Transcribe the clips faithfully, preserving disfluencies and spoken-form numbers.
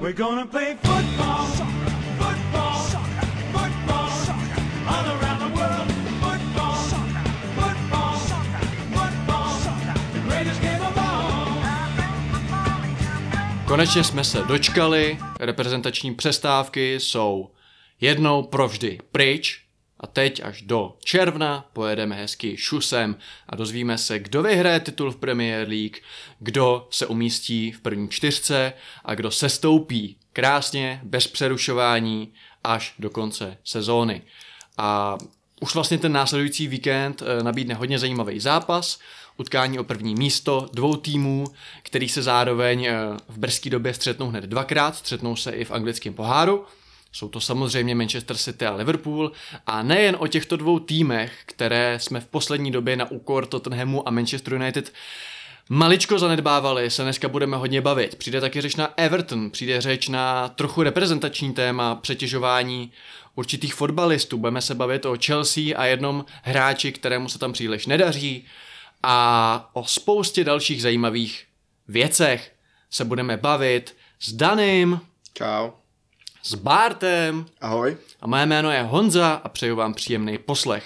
We're gonna play football, soccer, football, soccer, football, soccer, all around the world. Football, soccer, football, soccer, football, soccer, the greatest game of all. Konečně jsme se dočkali, reprezentační přestávky jsou jednou provždy pryč a teď až do června pojedeme hezky šusem a dozvíme se, kdo vyhraje titul v Premier League, kdo se umístí v první čtyřce a kdo sestoupí krásně, bez přerušování až do konce sezóny. A už vlastně ten následující víkend nabídne hodně zajímavý zápas, utkání o první místo dvou týmů, který se zároveň v brzké době střetnou hned dvakrát, střetnou se i v anglickém poháru. Jsou to samozřejmě Manchester City a Liverpool a nejen o těchto dvou týmech, které jsme v poslední době na úkor Tottenhamu a Manchester United maličko zanedbávali, se dneska budeme hodně bavit. Přijde taky řeč na Everton, přijde řeč na trochu reprezentační téma, přetěžování určitých fotbalistů. Budeme se bavit o Chelsea a jednom hráči, kterému se tam příliš nedaří a o spoustě dalších zajímavých věcech se budeme bavit s Danem. Čau. S Bartem. Ahoj. A moje jméno je Honza a přeju vám příjemný poslech.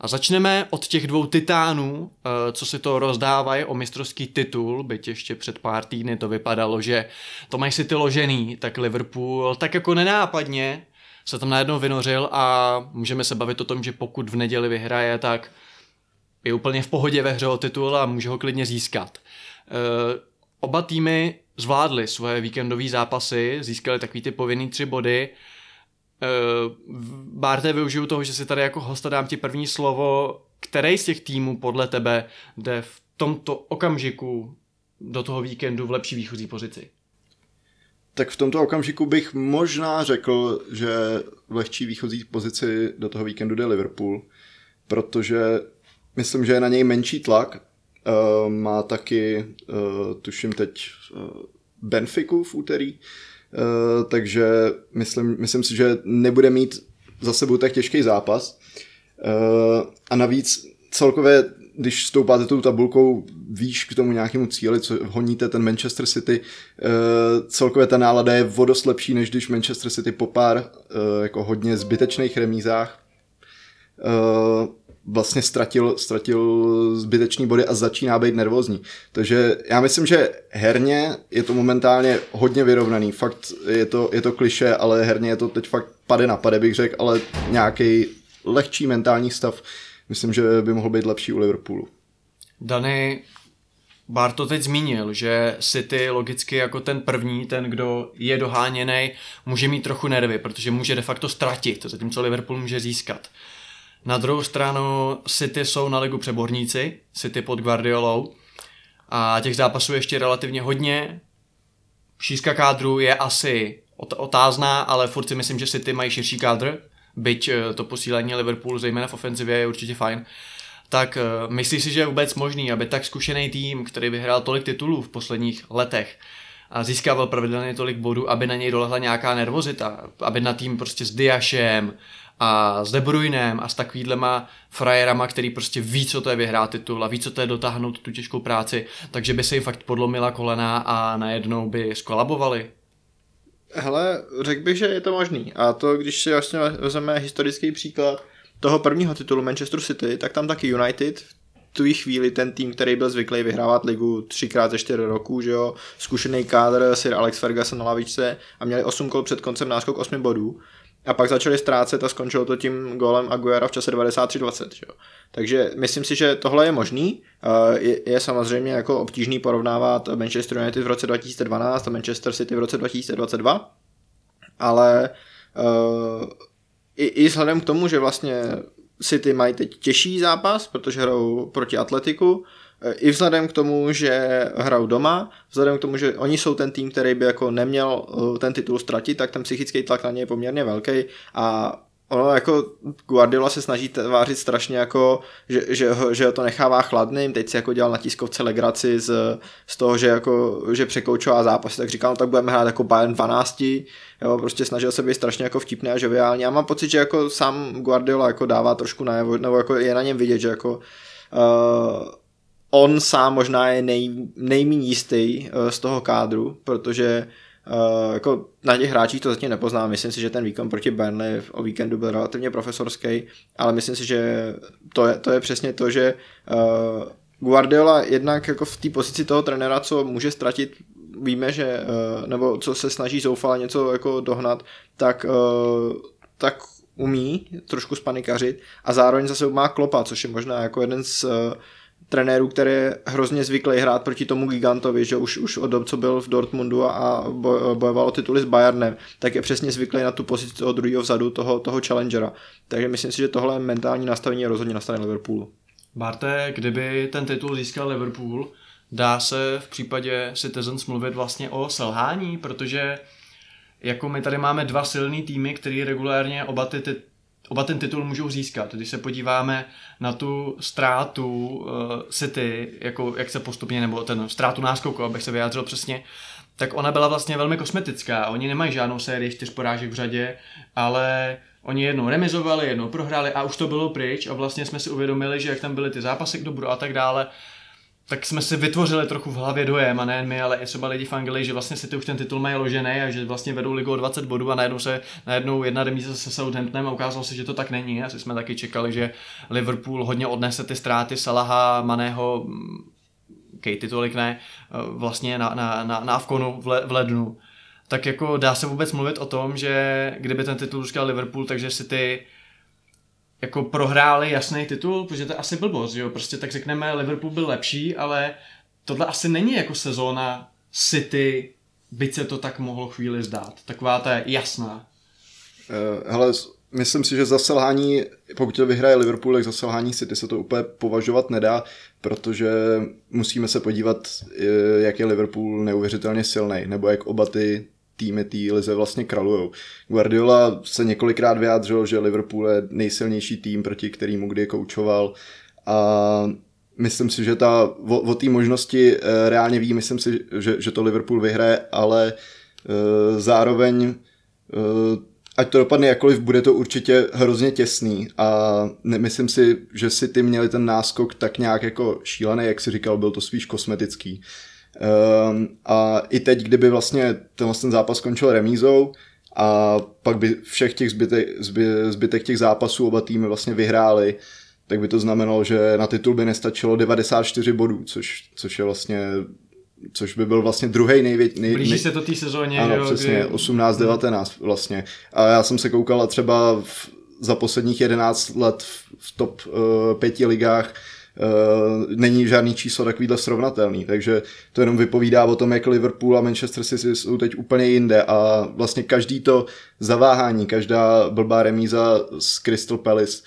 A začneme od těch dvou titánů, co si to rozdávají o mistrovský titul, byť ještě před pár týdny to vypadalo, že to mají si ty ložený, tak Liverpool tak jako nenápadně se tam najednou vynořil a můžeme se bavit o tom, že pokud v neděli vyhraje, tak je úplně v pohodě ve hře o titul a může ho klidně získat. Oba týmy zvládli svoje víkendové zápasy, získali takový ty povinný tři body. Bárte, využiju toho, že si tady jako hosta dám ti první slovo. Který z těch týmů podle tebe jde v tomto okamžiku do toho víkendu v lepší výchozí pozici? Tak v tomto okamžiku bych možná řekl, že v lehčí výchozí pozici do toho víkendu jde Liverpool, protože myslím, že je na něj menší tlak. Uh, má taky, uh, tuším teď, uh, Benfiku v úterý, uh, takže myslím, myslím si, že nebude mít za sebou tak těžký zápas. Uh, a navíc celkově, když stoupáte tou tabulkou výš k tomu nějakému cíli, co honíte ten Manchester City, uh, celkově ta nálada je o dost lepší, než když Manchester City po pár uh, jako hodně zbytečných remízách Uh, vlastně ztratil, ztratil zbytečný body a začíná být nervózní. Takže já myslím, že herně je to momentálně hodně vyrovnaný. Fakt je to, je to kliše, ale herně je to teď fakt pade na pade, bych řekl, ale nějaký lehčí mentální stav myslím, že by mohl být lepší u Liverpoolu. Dany, Barto teď zmínil, že City logicky jako ten první, ten, kdo je doháněnej, může mít trochu nervy, protože může de facto ztratit, zatímco Liverpool může získat. Na druhou stranu City jsou na ligu přeborníci, City pod Guardiolou a těch zápasů ještě relativně hodně. Šířka kádru je asi otázná, ale furt si myslím, že City mají širší kádr, byť to posílení Liverpoolu zejména v ofenzivě je určitě fajn. Tak myslíš si, že je vůbec možný, aby tak zkušený tým, který vyhrál tolik titulů v posledních letech a získával pravidelně tolik bodů, aby na něj dolehla nějaká nervozita, aby na tým prostě s Diašem a s De Bruynem a s takovýhlema frajerama, který prostě ví, co to je vyhrát titul a ví, co to je dotáhnout tu těžkou práci, takže by se jim fakt podlomila kolena a najednou by skolabovali. Hele, řekl bych, že je to možný. A to, když si vlastně vezmeme historický příklad toho prvního titulu Manchester City, tak tam taky United v tu chvíli ten tým, který byl zvyklý vyhrávat ligu třikrát ze čtyři roku, že jo, zkušený kádr, Sir Alex Ferguson na lavičce a měli osm kol před koncem náskok osm bodů. A pak začali ztrácet a skončilo to tím gólem Aguera v čase devadesát tři dvacet. Jo. Takže myslím si, že tohle je možný. Je, je samozřejmě jako obtížný porovnávat Manchester United v roce dva tisíce dvanáct a Manchester City v roce dva tisíce dvacet dva. Ale uh, i, i vzhledem k tomu, že vlastně City mají teď těžší zápas, protože hrajou proti Atletiku, i vzhledem k tomu, že hrajou doma, vzhledem k tomu, že oni jsou ten tým, který by jako neměl ten titul ztratit, tak ten psychický tlak na ně je poměrně velký a ono jako Guardiola se snaží tvářit strašně jako, že, že, že ho to nechává chladným, teď si jako dělal na tiskovce legraci z, z toho, že, jako, že překoučová zápasy, tak říkal, no tak budeme hrát jako Bayern dvanáct, jo, prostě snažil se být strašně jako vtipný a žoviální a mám pocit, že jako sám Guardiola jako dává trošku najevo, nebo jako je na něm vidět, že jako uh, on sám možná je nej, nejméně jistý z toho kádru, protože Uh, jako na těch hráčích to zatím nepoznám. Myslím si, že ten výkon proti Burnley o víkendu byl relativně profesorský, ale myslím si, že to je, to je přesně to, že uh, Guardiola jednak jako v té pozici toho trenéra, co může ztratit, víme, že uh, nebo co se snaží zoufale něco jako dohnat, tak uh, tak umí trošku spanikařit a zároveň zase má Kloppa, což je možná jako jeden z uh, trenérů, který je hrozně zvyklý hrát proti tomu gigantovi, že už, už od dob, co byl v Dortmundu a, a bojoval o tituly s Bayernem, tak je přesně zvyklý na tu pozici toho druhého vzadu, toho, toho challengera. Takže myslím si, že tohle mentální nastavení je rozhodně na straně Liverpoolu. Barte, kdyby ten titul získal Liverpool, dá se v případě Citizens mluvit vlastně o selhání, protože jako my tady máme dva silný týmy, který regulárně oba ty, ty Oba ten titul můžou získat. Když se podíváme na tu ztrátu uh, City, jako, jak se postupně, nebo ten ztrátu náskoku, abych se vyjádřil přesně, tak ona byla vlastně velmi kosmetická. Oni nemají žádnou sérii čtyř porážek v řadě, ale oni jednou remizovali, jednou prohráli a už to bylo pryč a vlastně jsme si uvědomili, že jak tam byly ty zápasy k dobru a tak dále, tak jsme si vytvořili trochu v hlavě dojem, a nejen my, ale i třeba lidi v Anglii, že vlastně City už ten titul mají ložený a že vlastně vedou ligu o dvacet bodů a najednou se najednou jedna remíza se Southamptonem a ukázalo se, že to tak není. Asi jsme taky čekali, že Liverpool hodně odnese ty ztráty Salaha, Maného, Katy tolik ne, vlastně na, na, na, na Afconu v, le, v lednu. Tak jako dá se vůbec mluvit o tom, že kdyby ten titul získal Liverpool, takže City jako prohráli jasný titul, protože to je asi blbost, jo, prostě tak řekneme, Liverpool byl lepší, ale tohle asi není jako sezóna City, byť se to tak mohlo chvíli zdát, taková ta je jasná. Hele, myslím si, že za selhání, pokud to vyhraje Liverpool, tak za selhání City se to úplně považovat nedá, protože musíme se podívat, jak je Liverpool neuvěřitelně silný, nebo jak oba ty týmy té lize vlastně kralujou. Guardiola se několikrát vyjádřil, že Liverpool je nejsilnější tým, proti kterému kdy koučoval, a myslím si, že ta, o, o té možnosti e, reálně ví, myslím si, že, že to Liverpool vyhraje, ale e, zároveň e, ať to dopadne jakkoliv, bude to určitě hrozně těsný a ne, myslím si, že City měli ten náskok tak nějak jako šílený, jak si říkal, byl to spíš kosmetický. Um, a i teď, kdyby vlastně tenhle ten zápas skončil remízou a pak by všech těch zbytek, zby, zbytek těch zápasů oba týmy vlastně vyhráli, tak by to znamenalo, že na titul by nestačilo devadesát čtyři bodů, což, což je vlastně, což by byl vlastně druhej největší. Nej, Blíží nej... se to té sezóně. Ano, jo, přesně, kdy... osmnáct devatenáct vlastně. A já jsem se koukal a třeba v, za posledních jedenáct let v, v top uh, pěti ligách Uh, není žádný číslo takovýhle srovnatelný, takže to jenom vypovídá o tom, jak Liverpool a Manchester City jsou teď úplně jinde a vlastně každý to zaváhání, každá blbá remíza z Crystal Palace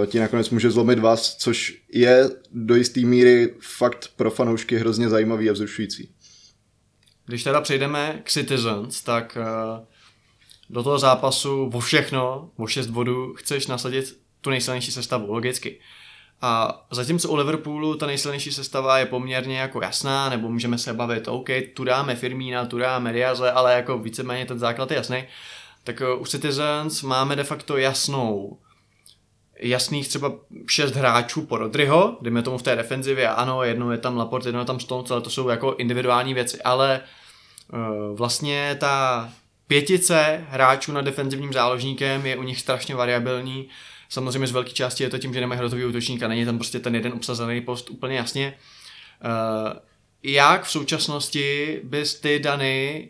uh, ti nakonec může zlomit vás, což je do jisté míry fakt pro fanoušky hrozně zajímavý a vzrušující. Když teda přejdeme k Citizens, tak uh, do toho zápasu o všechno, o šest bodů chceš nasadit tu nejsilnější sestavu, logicky. A zatímco u Liverpoolu ta nejsilnější sestava je poměrně jako jasná, nebo můžeme se bavit, OK, tu dáme Firmína, tu dáme Diaze, ale jako víceméně ten základ je jasný, tak u Citizens máme de facto jasnou, jasných třeba šest hráčů po Rodryho, dejme tomu v té defenzivě, ano, jednou je tam Laporte, jednou je tam Stones, ale to jsou jako individuální věci, ale uh, vlastně ta pětice hráčů na defenzivním záložníkem je u nich strašně variabilní. Samozřejmě z velké části je to tím, že nemají hrotový útočník a není tam prostě ten jeden obsazený post úplně jasně. Uh, jak v současnosti bys ty, Dany,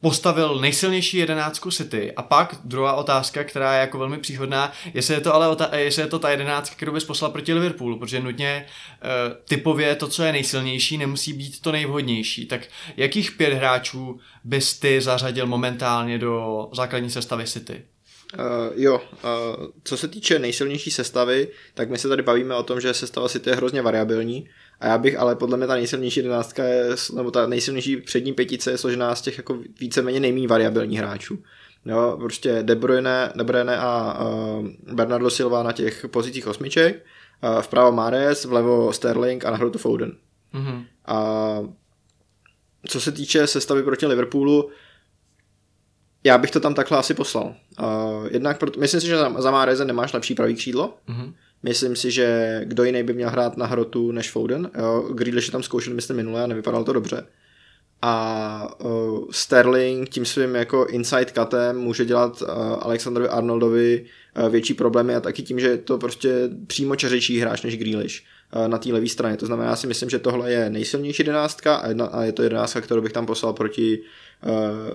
postavil nejsilnější jedenáctku City? A pak druhá otázka, která je jako velmi příhodná, jestli je to, ale ota- jestli je to ta jedenáctka, kterou bys poslal proti Liverpoolu, protože nutně uh, typově to, co je nejsilnější, nemusí být to nejvhodnější. Tak jakých pět hráčů bys ty zařadil momentálně do základní sestavy City? Uh, jo, uh, co se týče nejsilnější sestavy, tak my se tady bavíme o tom, že sestava City je hrozně variabilní a já bych, ale podle mě ta nejsilnější jedenáctka je, nebo ta nejsilnější přední pětice je složená z těch jako víceméně nejméně variabilních hráčů. Jo, prostě De Bruyne, De Bruyne a uh, Bernardo Silva na těch pozicích osmiček, uh, vpravo Mahrez, vlevo Sterling a na hrotu Foden. Mm-hmm. A co se týče sestavy proti Liverpoolu, já bych to tam takhle asi poslal. Uh, jednak proto, myslím si, že za, za Mahreze nemáš lepší pravý křídlo. Mm-hmm. Myslím si, že kdo jiný by měl hrát na hrotu než Foden. Jo, Grealish je tam zkoušel, myslím, minule a nevypadalo to dobře. A uh, Sterling tím svým jako inside cutem může dělat uh, Alexanderovi Arnoldovi uh, větší problémy, a taky tím, že je to prostě přímo čařejší hráč než Grealish uh, na té levé straně. To znamená, já si myslím, že tohle je nejsilnější jedenáctka a, jedna, a je to jedenáctka, kterou bych tam poslal proti,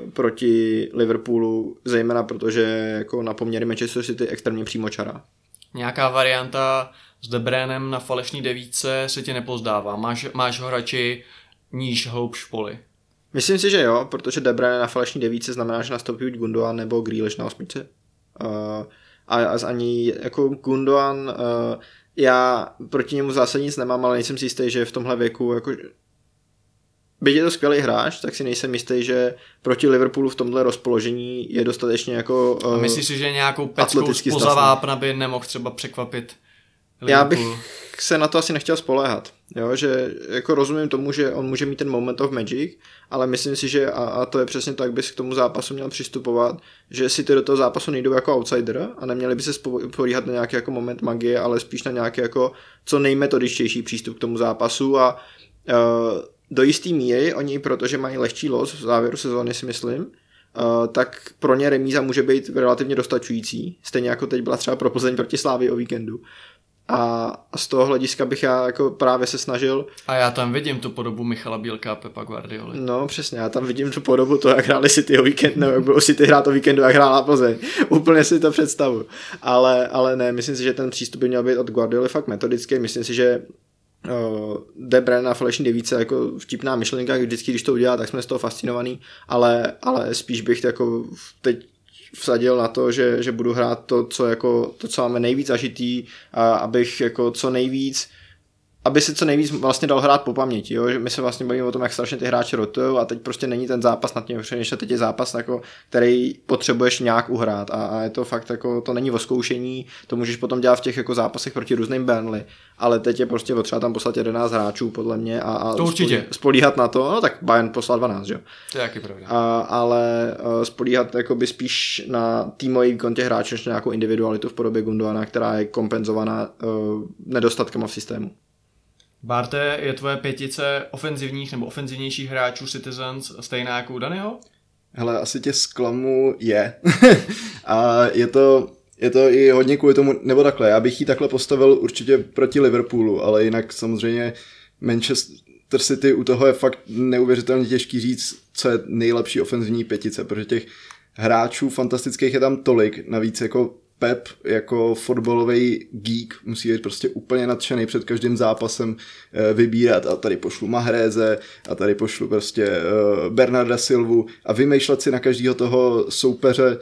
uh, proti Liverpoolu, zejména protože jako na poměry Manchester City extrémně přímočará. Nějaká varianta s De Bruynem na falešní devítce se ti nepozdává. Máš, máš ho radši níž hloubš poli. Myslím si, že jo, protože De Bruyne na falešní devítce znamená, že nastoupí buď Gundogan nebo Grealish na osmičce. Uh, a, a ani jako Gundogan, uh, já proti němu zásadně nic nemám, ale nejsem si jistý, že v tomhle věku, jako, byť je to skvělý hráč, tak si nejsem jistý, že proti Liverpoolu v tomhle rozpoložení je dostatečně jako atleticky uh, a myslíš si, že nějakou peckou spoza vápna by nemohl třeba překvapit Liverpool? Já bych se na to asi nechtěl spoléhat. Jo, že jako rozumím tomu, že on může mít ten moment of magic, ale myslím si, že a, a to je přesně tak, bys k tomu zápasu měl přistupovat, že si ty do toho zápasu nejdou jako outsider a neměli by se spolíhat na nějaký jako moment magie, ale spíš na nějaký jako co nejmetodičtější přístup k tomu zápasu a uh, do jistý míry oni, protože mají lehčí los v závěru sezóny, si myslím, uh, tak pro ně remíza může být relativně dostačující, stejně jako teď byla třeba pro Plzeň proti Slávii o víkendu. A z toho hlediska bych já jako právě se snažil. A já tam vidím tu podobu Michala Bílka a Pepa Guardioli. No přesně, já tam vidím tu podobu toho, jak hráli City o víkendu, nebo jak bylo City hrát o víkendu, jak hrála Plzeň. Úplně si to představu. Ale, ale ne, myslím si, že ten přístup by měl být od Guardioli fakt metodický. Myslím si, že uh, De Bruyne na falešní devíce jako vtipná myšlenka, vždycky, když to udělá, tak jsme z toho fascinovaní, ale, ale spíš bych jako teď vsadil na to, že, že budu hrát to, co jako, to, co máme nejvíc zažitý, a abych jako co nejvíc, aby se co nejvíc vlastně dal hrát po paměti, jo? Že my se vlastně bavíme o tom, jak strašně ty hráči rotujou a teď prostě není ten zápas nad tím, že teď je zápas, jako, který potřebuješ nějak uhrát a, a je to fakt jako, to není o zkoušení, to můžeš potom dělat v těch jako zápasech proti různým Burnley, ale teď je prostě potřeba tam poslat jedenáct hráčů podle mě a, a spolí, spolíhat na to, no tak Bayern poslal dvanáct, že jo. To je taky pravda. A, ale spolíhat jakoby spíš na týmový výkon těch hráčů, než na nějakou individualitu v podobě Gundoana, která je kompenzovaná uh, nedostatkama v systému. Barte, je tvoje pětice ofenzivních nebo ofenzivnějších hráčů Citizens stejná jako u Danyho? Hele, asi tě zklamu je. A je to, je to i hodně kvůli tomu, nebo takhle, já bych ji takhle postavil určitě proti Liverpoolu, ale jinak samozřejmě Manchester City u toho je fakt neuvěřitelně těžký říct, co je nejlepší ofenzivní pětice, protože těch hráčů fantastických je tam tolik, navíc jako Pep jako fotbalový geek musí být prostě úplně nadšený před každým zápasem vybírat a tady pošlu Mahreze a tady pošlu prostě Bernarda Silvu a vymýšlet si na každého toho soupeře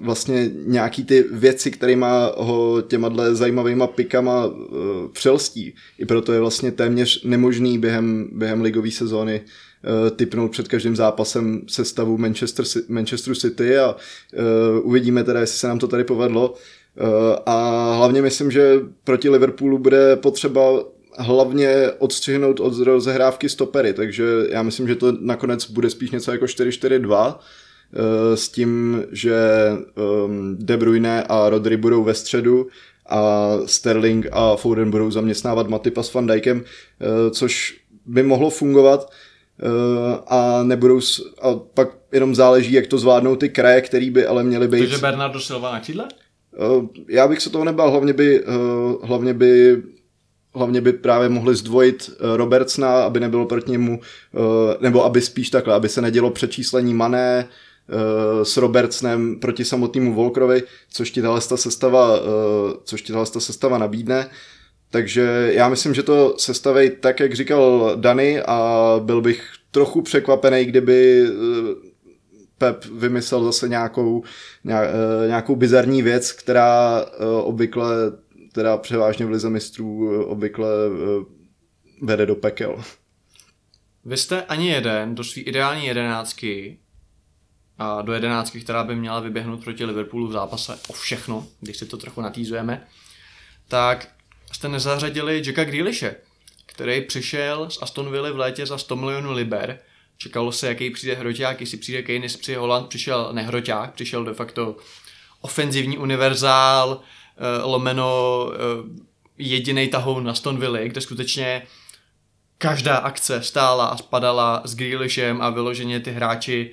vlastně nějaký ty věci, kterýma ho těmadle zajímavýma pikama přelstí. I proto je vlastně téměř nemožný během, během ligové sezóny tipnout před každým zápasem sestavu Manchester, Manchesteru City a uh, uvidíme teda, jestli se nám to tady povedlo. Uh, a hlavně myslím, že proti Liverpoolu bude potřeba hlavně odstřihnout od rozehrávky stopery, takže já myslím, že to nakonec bude spíš něco jako čtyři čtyři dva, uh, s tím, že um, De Bruyne a Rodri budou ve středu a Sterling a Foden budou zaměstnávat Matipa s Van Dijkem, uh, což by mohlo fungovat, a nebudou, a pak jenom záleží, jak to zvládnou ty kraje, který by ale měly být. Takže Bernardo Silva na křídle? Já bych se toho nebál, hlavně by, hlavně by, hlavně by právě mohli zdvojit Robertsona, aby nebylo proti němu, nebo aby spíš takhle, aby se nedělo přečíslení Mané s Robertsonem proti samotnému Walkerovi, což ti tahle ta sestava, což ti tahle ta sestava nabídne. Takže já myslím, že to sestavej tak, jak říkal Dany, a byl bych trochu překvapený, kdyby Pep vymyslel zase nějakou, nějakou bizarní věc, která obvykle, teda převážně v Lize mistrů, obvykle vede do pekel. Vy jste ani jeden do svý ideální jedenáctky, a do jedenáctky, která by měla vyběhnout proti Liverpoolu v zápase o všechno, když si to trochu natýzujeme, tak jste nezařadili Jacka Grealishe, který přišel z Aston Villa v létě za sto milionů liber. Čekalo se, jaký přijde hroťák, jestli přijde Kane, jestli přijde Haaland, přišel nehroťák, přišel de facto ofenzivní univerzál, lomeno jedinej tahoun na Aston Villa, kde skutečně každá akce stála a spadala s Grealishem a vyloženě ty hráči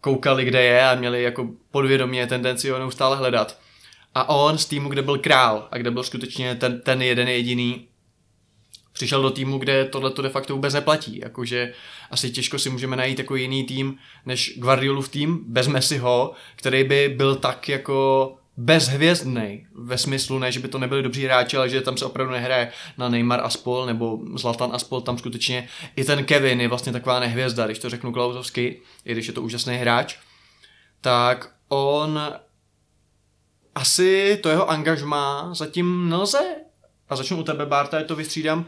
koukali, kde je a měli jako podvědomě tendenci ho neustále hledat. A on z týmu, kde byl král a kde byl skutečně ten, ten jeden jediný, přišel do týmu, kde tohleto de facto vůbec neplatí. Jakože asi těžko si můžeme najít jako jiný tým než Guardiolův tým bez Messiho, který by byl tak jako bezhvězdnej ve smyslu, ne, že by to nebyli dobří hráči, ale že tam se opravdu nehraje na Neymar a spol, nebo Zlatan a spol, tam skutečně i ten Kevin je vlastně taková nehvězda, když to řeknu klauzovsky, i když je to úžasný hráč, tak on asi to jeho angažmá zatím nelze, a začnu u tebe, Bárta, já to vystřídám,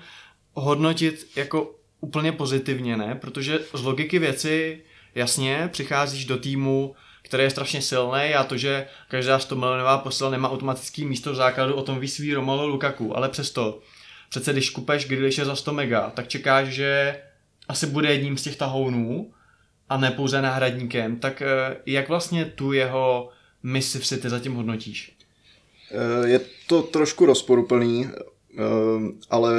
hodnotit jako úplně pozitivně, ne, protože z logiky věci, jasně, přicházíš do týmu, který je strašně silný, a to, že každá sto milionová posila nemá automatický místo v základu, o tom vysví Romelu Lukaku, ale přesto, přece když kupeš Grealishe za sto mega, tak čekáš, že asi bude jedním z těch tahounů a ne pouze náhradníkem, tak jak vlastně tu jeho misi v City zatím hodnotíš? Je to trošku rozporuplný, ale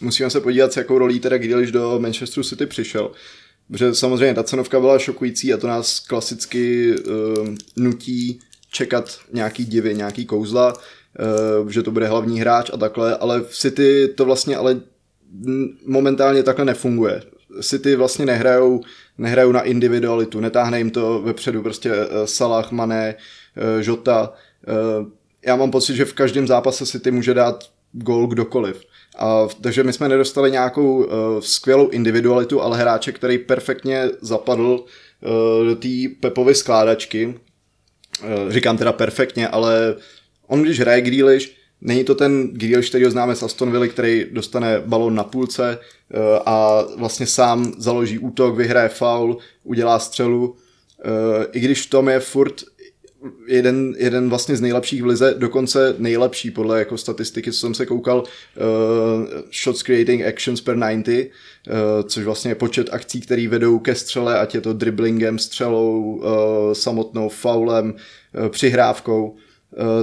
musíme se podívat, s jakou rolí teda Grealish do Manchesteru City přišel. Protože samozřejmě ta cenovka byla šokující a to nás klasicky e, nutí čekat nějaký divy, nějaký kouzla, e, že to bude hlavní hráč a takhle, ale v City to vlastně ale momentálně takhle nefunguje. City vlastně nehrajou, nehrajou na individualitu, netáhne jim to vepředu, prostě Salah, Mané, Jota. E, já mám pocit, že v každém zápase City může dát gól kdokoliv. A, takže my jsme nedostali nějakou uh, skvělou individualitu, ale hráče, který perfektně zapadl uh, do té Pepovy skládačky. Uh, říkám teda perfektně, ale on když hraje Grealish, není to ten Grealish, kterýho známe z Aston Villa, který dostane balón na půlce uh, a vlastně sám založí útok, vyhraje faul, udělá střelu. Uh, I když v tom je furt Jeden, jeden vlastně z nejlepších v lize, dokonce nejlepší podle jako statistiky, co jsem se koukal, uh, shots creating actions per devadesát, uh, což vlastně je počet akcí, které vedou ke střele, ať je to driblingem, střelou, uh, samotnou foulem, uh, přihrávkou, uh,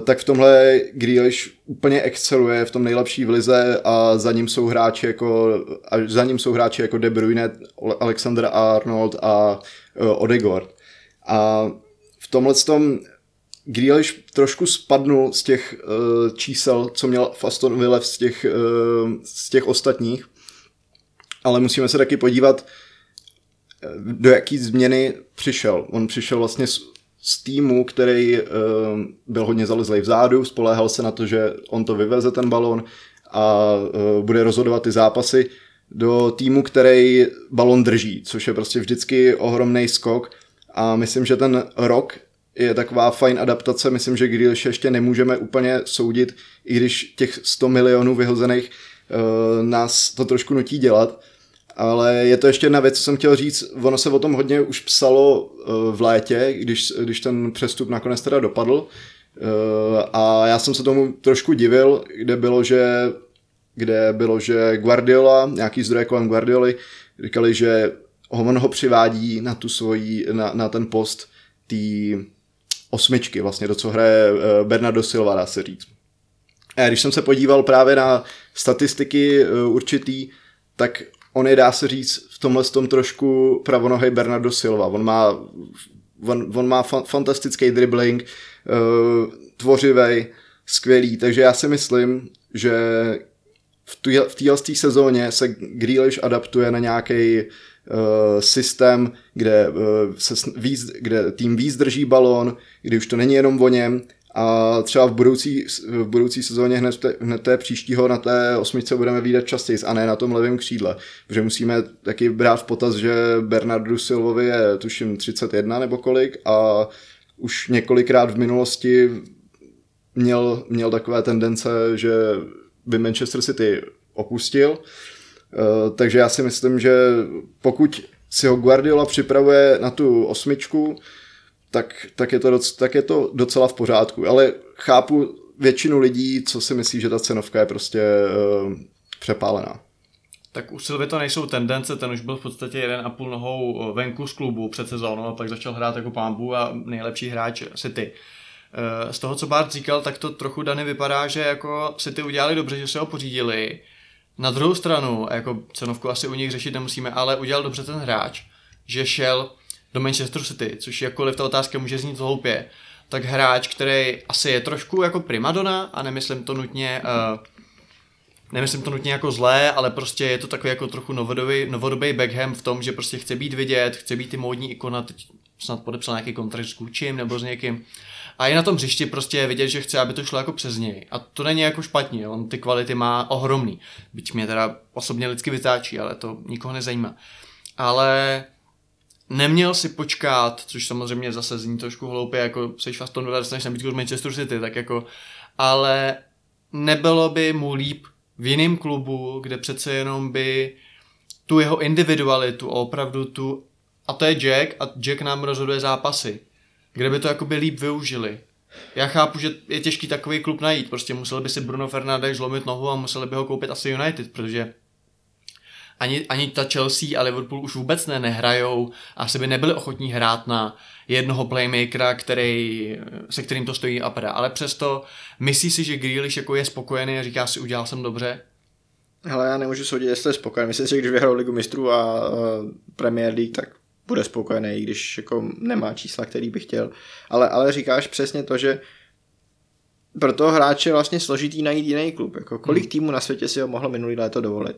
tak v tomhle Grealish úplně exceluje v tom nejlepší v lize a za ním jsou hráči jako, za ním jsou hráči jako De Bruyne, Alexander Arnold a uh, Odegaard. A v tomhle tom Grealish trošku spadnul z těch uh, čísel, co měl v Aston Villa z těch, uh, z těch ostatních, ale musíme se taky podívat, do jaký změny přišel. On přišel vlastně z, z týmu, který uh, byl hodně zalezlej vzadu, spoléhal se na to, že on to vyveze ten balón a uh, bude rozhodovat ty zápasy, do týmu, který balón drží, což je prostě vždycky ohromný skok. A myslím, že ten rok je taková fajn adaptace, myslím, že Grealish ještě nemůžeme úplně soudit, i když těch sto milionů vyhozených uh, nás to trošku nutí dělat, ale je to ještě jedna věc, co jsem chtěl říct, ono se o tom hodně už psalo uh, v létě, když, když ten přestup nakonec teda dopadl uh, a já jsem se tomu trošku divil, kde bylo, že, kde bylo, že Guardiola, nějaký zdroje kolem Guardioli, říkali, že on ho přivádí na tu svoji, na, na ten post tý osmičky, vlastně to, co hraje Bernardo Silva, dá se říct. A když jsem se podíval právě na statistiky určitý, tak on je, dá se říct, v tomhle tom trošku pravonohej Bernardo Silva. On má, on, on má fa- fantastický dribbling, tvořivej, skvělý, takže já si myslím, že v této sezóně se Grealish adaptuje na nějaký systém, kde, se víc, kde tým víc drží balón, kdy už to není jenom o něm a třeba v budoucí, v budoucí sezóně hned, te, hned té příštího na té osmičce budeme vídat častěji a ne na tom levém křídle, protože musíme taky brát v potaz, že Bernardu Silvovi je tuším třicet jedna nebo kolik a už několikrát v minulosti měl, měl takové tendence, že by Manchester City opustil. Uh, takže já si myslím, že pokud si ho Guardiola připravuje na tu osmičku, tak, tak, je to doc, tak je to docela v pořádku. Ale chápu většinu lidí, co si myslí, že ta cenovka je prostě uh, přepálená. Tak u Silvy to nejsou tendence, ten už byl v podstatě jeden a půl nohou venku z klubu před sezónou a pak začal hrát jako pambu a nejlepší hráč City. Uh, z toho, co Bart říkal, tak to trochu Dany vypadá, že jako City udělali dobře, že se ho pořídili, Na druhou stranu, jako cenovku asi u nich řešit nemusíme, ale udělal dobře ten hráč, že šel do Manchesteru City, což jakkoliv ta otázka může znít hloupě, tak hráč, který asi je trošku jako primadona a nemyslím to nutně uh, nemyslím to nutně jako zlé, ale prostě je to takový jako trochu novodobý, novodobý Beckham v tom, že prostě chce být vidět, chce být i módní ikona, teď snad podepsal nějaký kontrakt s Gucci nebo s někým. A je na tom hřišti prostě vidět, že chce, aby to šlo jako přes něj. A to není jako špatně, on ty kvality má ohromný. Byť mě teda osobně lidsky vytáčí, ale to nikoho nezajímá. Ale neměl si počkat, což samozřejmě zase zní trošku hloupě, jako seš fast on dostaneš nabídku z Manchester City, tak jako, ale nebylo by mu líp v jiném klubu, kde přece jenom by tu jeho individualitu opravdu tu, a to je Jack a Jack nám rozhoduje zápasy, kde by to jakoby líp využili. Já chápu, že je těžký takový klub najít, prostě musel by si Bruno Fernandes zlomit nohu a museli by ho koupit asi United, protože ani, ani ta Chelsea a Liverpool už vůbec ne, nehrajou, asi by nebyli ochotní hrát na jednoho playmakera, který, se kterým to stojí a padá. Ale přesto myslí si, že Grealish jako je spokojený a říká si, udělal jsem dobře? Hele, já nemůžu soudit, jestli je spokojený. Myslím si, že když vyhrál Ligu mistrů a uh, Premier League, tak bude spokojený, i když jako nemá čísla, který by chtěl. Ale, ale říkáš přesně to, že pro toho hráče je vlastně složitý najít jiný klub. Jako, kolik hmm. týmů na světě si ho mohlo minulý léto dovolit?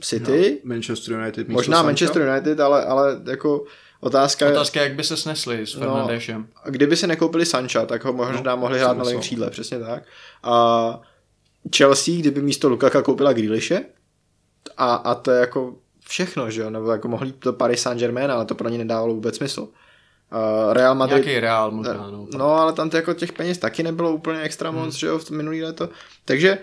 City, no, Manchester United, možná Sanka? Manchester United, ale, ale jako otázka je... Otázka, jak by se snesli s Fernandešem. No, kdyby si nekoupili Sancha, tak ho možná no, mohli hrát na levém křídle, přesně tak. A Chelsea, kdyby místo Lukaka koupila Grealishe, a, a to je jako všechno, že jo, nebo jako mohli jít do Paris Saint-Germain, ale to pro ně nedávalo vůbec smysl. Real Madrid. Nějaký Real možná, no. No, ale tam jako těch peněz taky nebylo úplně extra moc, hmm. že jo, v minulý léto. Takže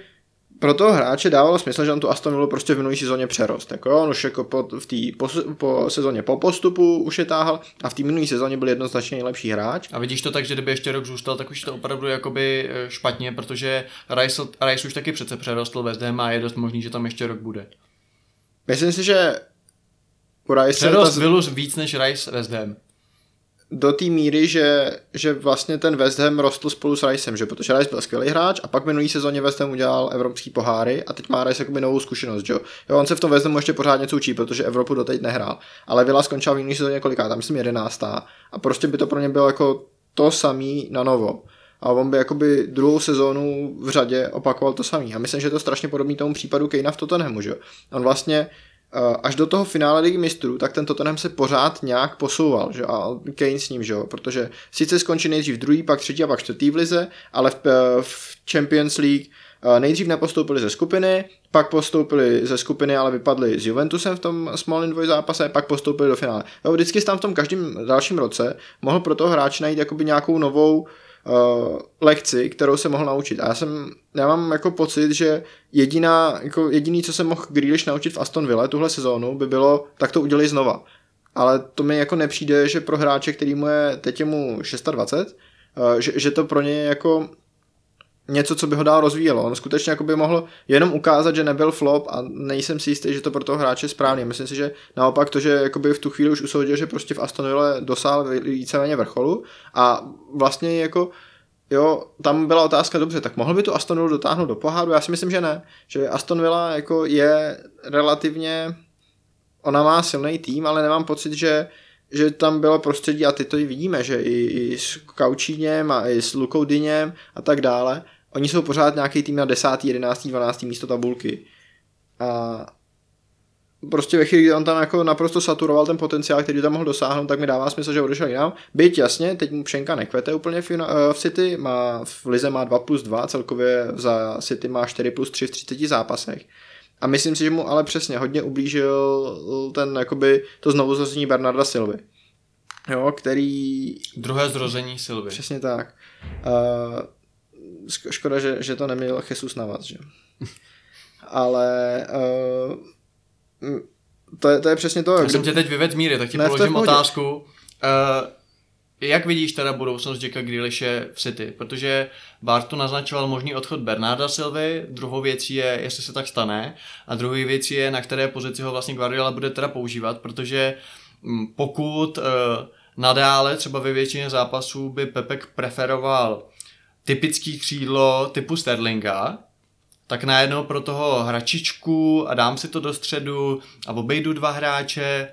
pro toho hráče dávalo smysl, že on tu Aston Villu prostě v minulý sezóně přerost. Jako jo, on už jako po, v té po, po sezóně po postupu už je táhl a v té minulý sezóně byl jednoznačně nejlepší hráč. A vidíš to tak, že kdyby ještě rok zůstal, tak už to opravdu jakoby špatně, protože Rice, Rice už taky přece přerostl West Ham a je dost možný, že tam ještě rok bude. Myslím si, že u Rice... Přerost ta... Villu víc než Rice West Ham. Do té míry, že, že vlastně ten West Ham rostl spolu s Ricem, že protože Rice byl skvělý hráč a pak minulý sezóně West Ham udělal evropský poháry a teď má Rice jakoby novou zkušenost, že jo. Jo, on se v tom West Hamu ještě pořád něco učí, protože Evropu doteď nehrál, ale Villa skončila v minulý sezóně koliká, tam myslím jedenáctá a prostě by to pro ně bylo jako to samý na novo. A on by jakoby druhou sezónu v řadě opakoval to samý. A myslím, že je to strašně podobný tomu případu Kanea v Tottenhamu, že jo. On vlastně až do toho finále Ligy mistrů, tak ten Tottenham se pořád nějak posouval, že? A Kane s ním, že? Protože sice skončil nejdřív druhý, pak třetí a pak čtvrtý v lize, ale v, v Champions League nejdřív nepostoupili ze skupiny, pak postoupili ze skupiny, ale vypadli s Juventusem v tom Small dvoj zápase, pak postoupili do finále. Jo, vždycky tam v tom každém dalším roce mohl pro toho hráč najít jakoby nějakou novou Uh, lekci, kterou se mohl naučit. A já jsem, já mám jako pocit, že jediná, jako jediný, co se mohl Grealish naučit v Aston Ville tuhle sezónu, by bylo, tak to udělej znova. Ale to mi jako nepřijde, že pro hráče, který mu je, teď je mu dvacet šest, uh, že, že to pro ně je jako něco, co by ho dál rozvíjelo. On skutečně jako by mohl jenom ukázat, že nebyl flop a nejsem si jistý, že to pro toho hráče je správně. Myslím si, že naopak to, že jakoby v tu chvíli už usoudil, že prostě v Aston Ville dosáhl víceméně vrcholu a vlastně jako jo, tam byla otázka dobře, tak mohl by tu Aston Villa dotáhnout do poháru? Já si myslím, že ne. Že Aston Villa jako je relativně, ona má silný tým, ale nemám pocit, že že tam bylo prostředí a ty to i vidíme, že i, i s Kaučíněm a i s Lukou Dyněm a tak dále. Oni jsou pořád nějaký tým na desáté, jedenácté, dvanácté místo tabulky. A prostě ve chvíli, kdy on tam jako naprosto saturoval ten potenciál, který tam mohl dosáhnout, tak mi dává smysl, že odešel jinam. Byť jasně, teď mu pšenka nekvete úplně v, v City, má, v lize má dva plus dva, celkově za City má čtyři plus tři v třiceti zápasech. A myslím si, že mu ale přesně hodně ublížil ten, jakoby, to znovu zrození Bernarda Silvy. Jo, který... Druhé zrození Silvy. Přesně tak. Uh, škoda, že, že to neměl Jesus Navas, že? Ale... Uh, to, je, to je přesně to... Já kdy... jsem tě teď vyvedl z míry, tak ti položím otázku. Uh, jak vidíš teda budoucnost Jacka Grealishe v City? Protože Bartu naznačoval možný odchod Bernarda Silvy, druhou věcí je, jestli se tak stane, a druhou věcí je, na které pozici ho vlastně Guardiola bude teda používat, protože pokud e, nadále třeba ve většině zápasů by Pepek preferoval typický křídlo typu Sterlinga, tak najednou pro toho hračičku a dám si to do středu a obejdu dva hráče.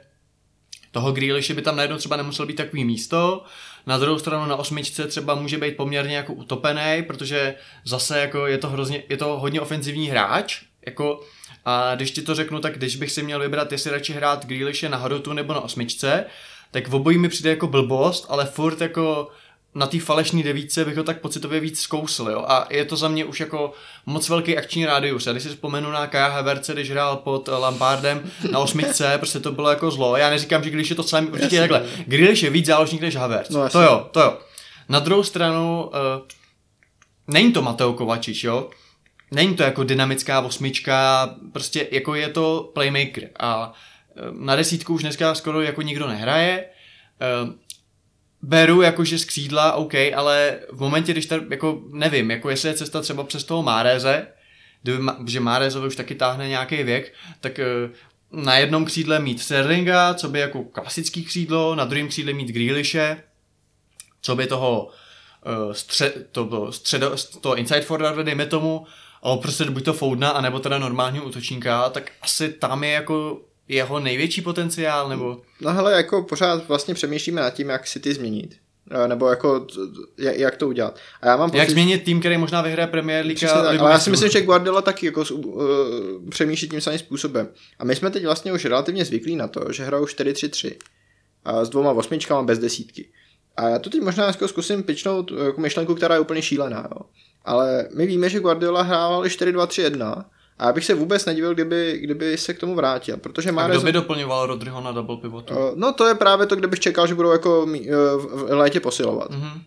Toho Grealishe by tam najednou třeba nemuselo být takový místo. Na druhou stranu na osmičce třeba může být poměrně jako utopený, protože zase jako je to hrozně, je to hodně ofenzivní hráč. Jako, a když ti to řeknu, tak když bych si měl vybrat, jestli radši hrát Grealishe na hrotu nebo na osmičce, tak v obojí mi přijde jako blbost, ale furt jako na té falešné devítce bych ho tak pocitově víc zkousl, jo? A je to za mě už jako moc velký akční rádius. Já když si vzpomenu na Kaja Havertze, když hrál pod Lampardem na osmičce, prostě to bylo jako zlo. Já neříkám, že Grealish je to samý, určitě jasný, takhle. Grealish je víc záložník než Havertz. No, to jo, to jo. Na druhou stranu, uh, není to Mateo Kovačič, jo? Není to jako dynamická osmička, prostě jako je to playmaker. A na desítku už dneska skoro jako nikdo nehraje. Uh, Beru jakože z křídla, OK, ale v momentě, když tam, jako nevím, jako jestli je cesta třeba přes toho Máreze, že Márezovi už taky táhne nějaký věk, tak na jednom křídle mít Sterlinga, co by jako klasický křídlo, na druhém křídle mít Grealishe, co by toho stře, to bylo středo, to inside forwarda, dejme tomu, ale prostě buď to Foudna, anebo teda normálního útočníka, tak asi tam je jako jeho největší potenciál, nebo... No hele, jako pořád vlastně přemýšlíme nad tím, jak City změnit. Nebo jako, jak to udělat. A já mám pocit... Jak změnit tým, který možná vyhraje Premier League. A... Ale já si myslím, že Guardiola taky jako uh, přemýšlí tím samým způsobem. A my jsme teď vlastně už relativně zvyklí na to, že hrajou čtyři tři tři. A s dvouma osmičkama bez desítky. A já to teď možná jako zkusím pičnout jako myšlenku, která je úplně šílená. Jo. Ale my víme, že Guardiola hrával čtyři dva tři jedna. A já bych se vůbec nedivil, kdyby, kdyby se k tomu vrátil, protože Mahrez... A kdo by doplňoval Rodryho na double pivotu? No to je právě to, kde bych čekal, že budou jako v létě posilovat. Mm-hmm.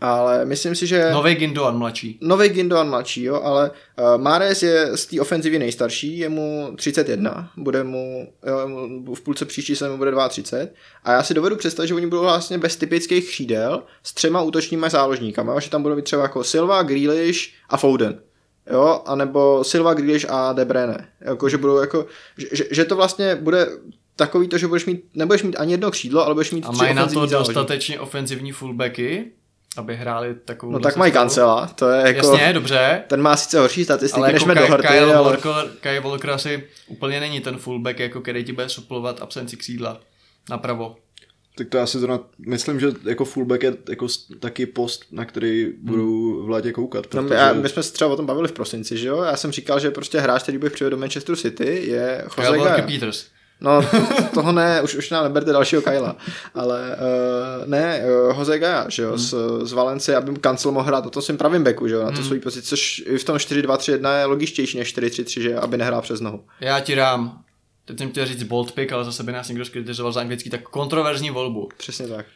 Ale myslím si, že... Nový Gündoğan mladší. Nový Gündoğan mladší, jo, ale Mahrez je z té ofenzivy nejstarší, je mu třicet jedna, bude mu, jo, v půlce příští se mu bude třicet dva. A já si dovedu představit, že oni budou vlastně bez typických křídel s třema útočníma záložníkama, že tam budou být třeba jako Silva, Grealish a Foden. Jo, anebo Silva, Grealish a De Bruyne. Jako, že budou jako, že, že to vlastně bude takový to, že budeš mít, nebudeš mít ani jedno křídlo, ale budeš mít tři ofenzivní. A mají na to dostatečně ofenzivní fullbacky, aby hráli takovou... No tak mají Cancela, to je jako... Jasně, dobře. Ten má sice horší statistiky, ale než jako Kyle, do Harty, Kyle ale... Kyle Walker asi úplně není ten fullback, jako který ti bude suplovat absenci křídla napravo. Tak to já si zrovna myslím, že jako fullback je jako taky post, na který budou v létě koukat. Protože... No, já, my jsme se třeba o tom bavili v prosinci, že jo? Já jsem říkal, že prostě hráč, který bych přijel do Manchesteru City, je Jose Gaya. Peters. No toho ne, už, už nám neberte dalšího Kyla, ale uh, ne, uh, Jose Gaya, že jo, hmm. z, z Valencie, aby Cancel mohl hrát na tom svým pravým beku, že jo, na to hmm. svou pozici, což v tom čtyři dva tři jedna je logičtější než čtyři tři tři, že aby nehrál přes nohu. Já ti dám. Teď jsem chtěl říct bold pick, ale zase by nás někdo zkritizoval za anglický, tak kontroverzní volbu. Přesně tak.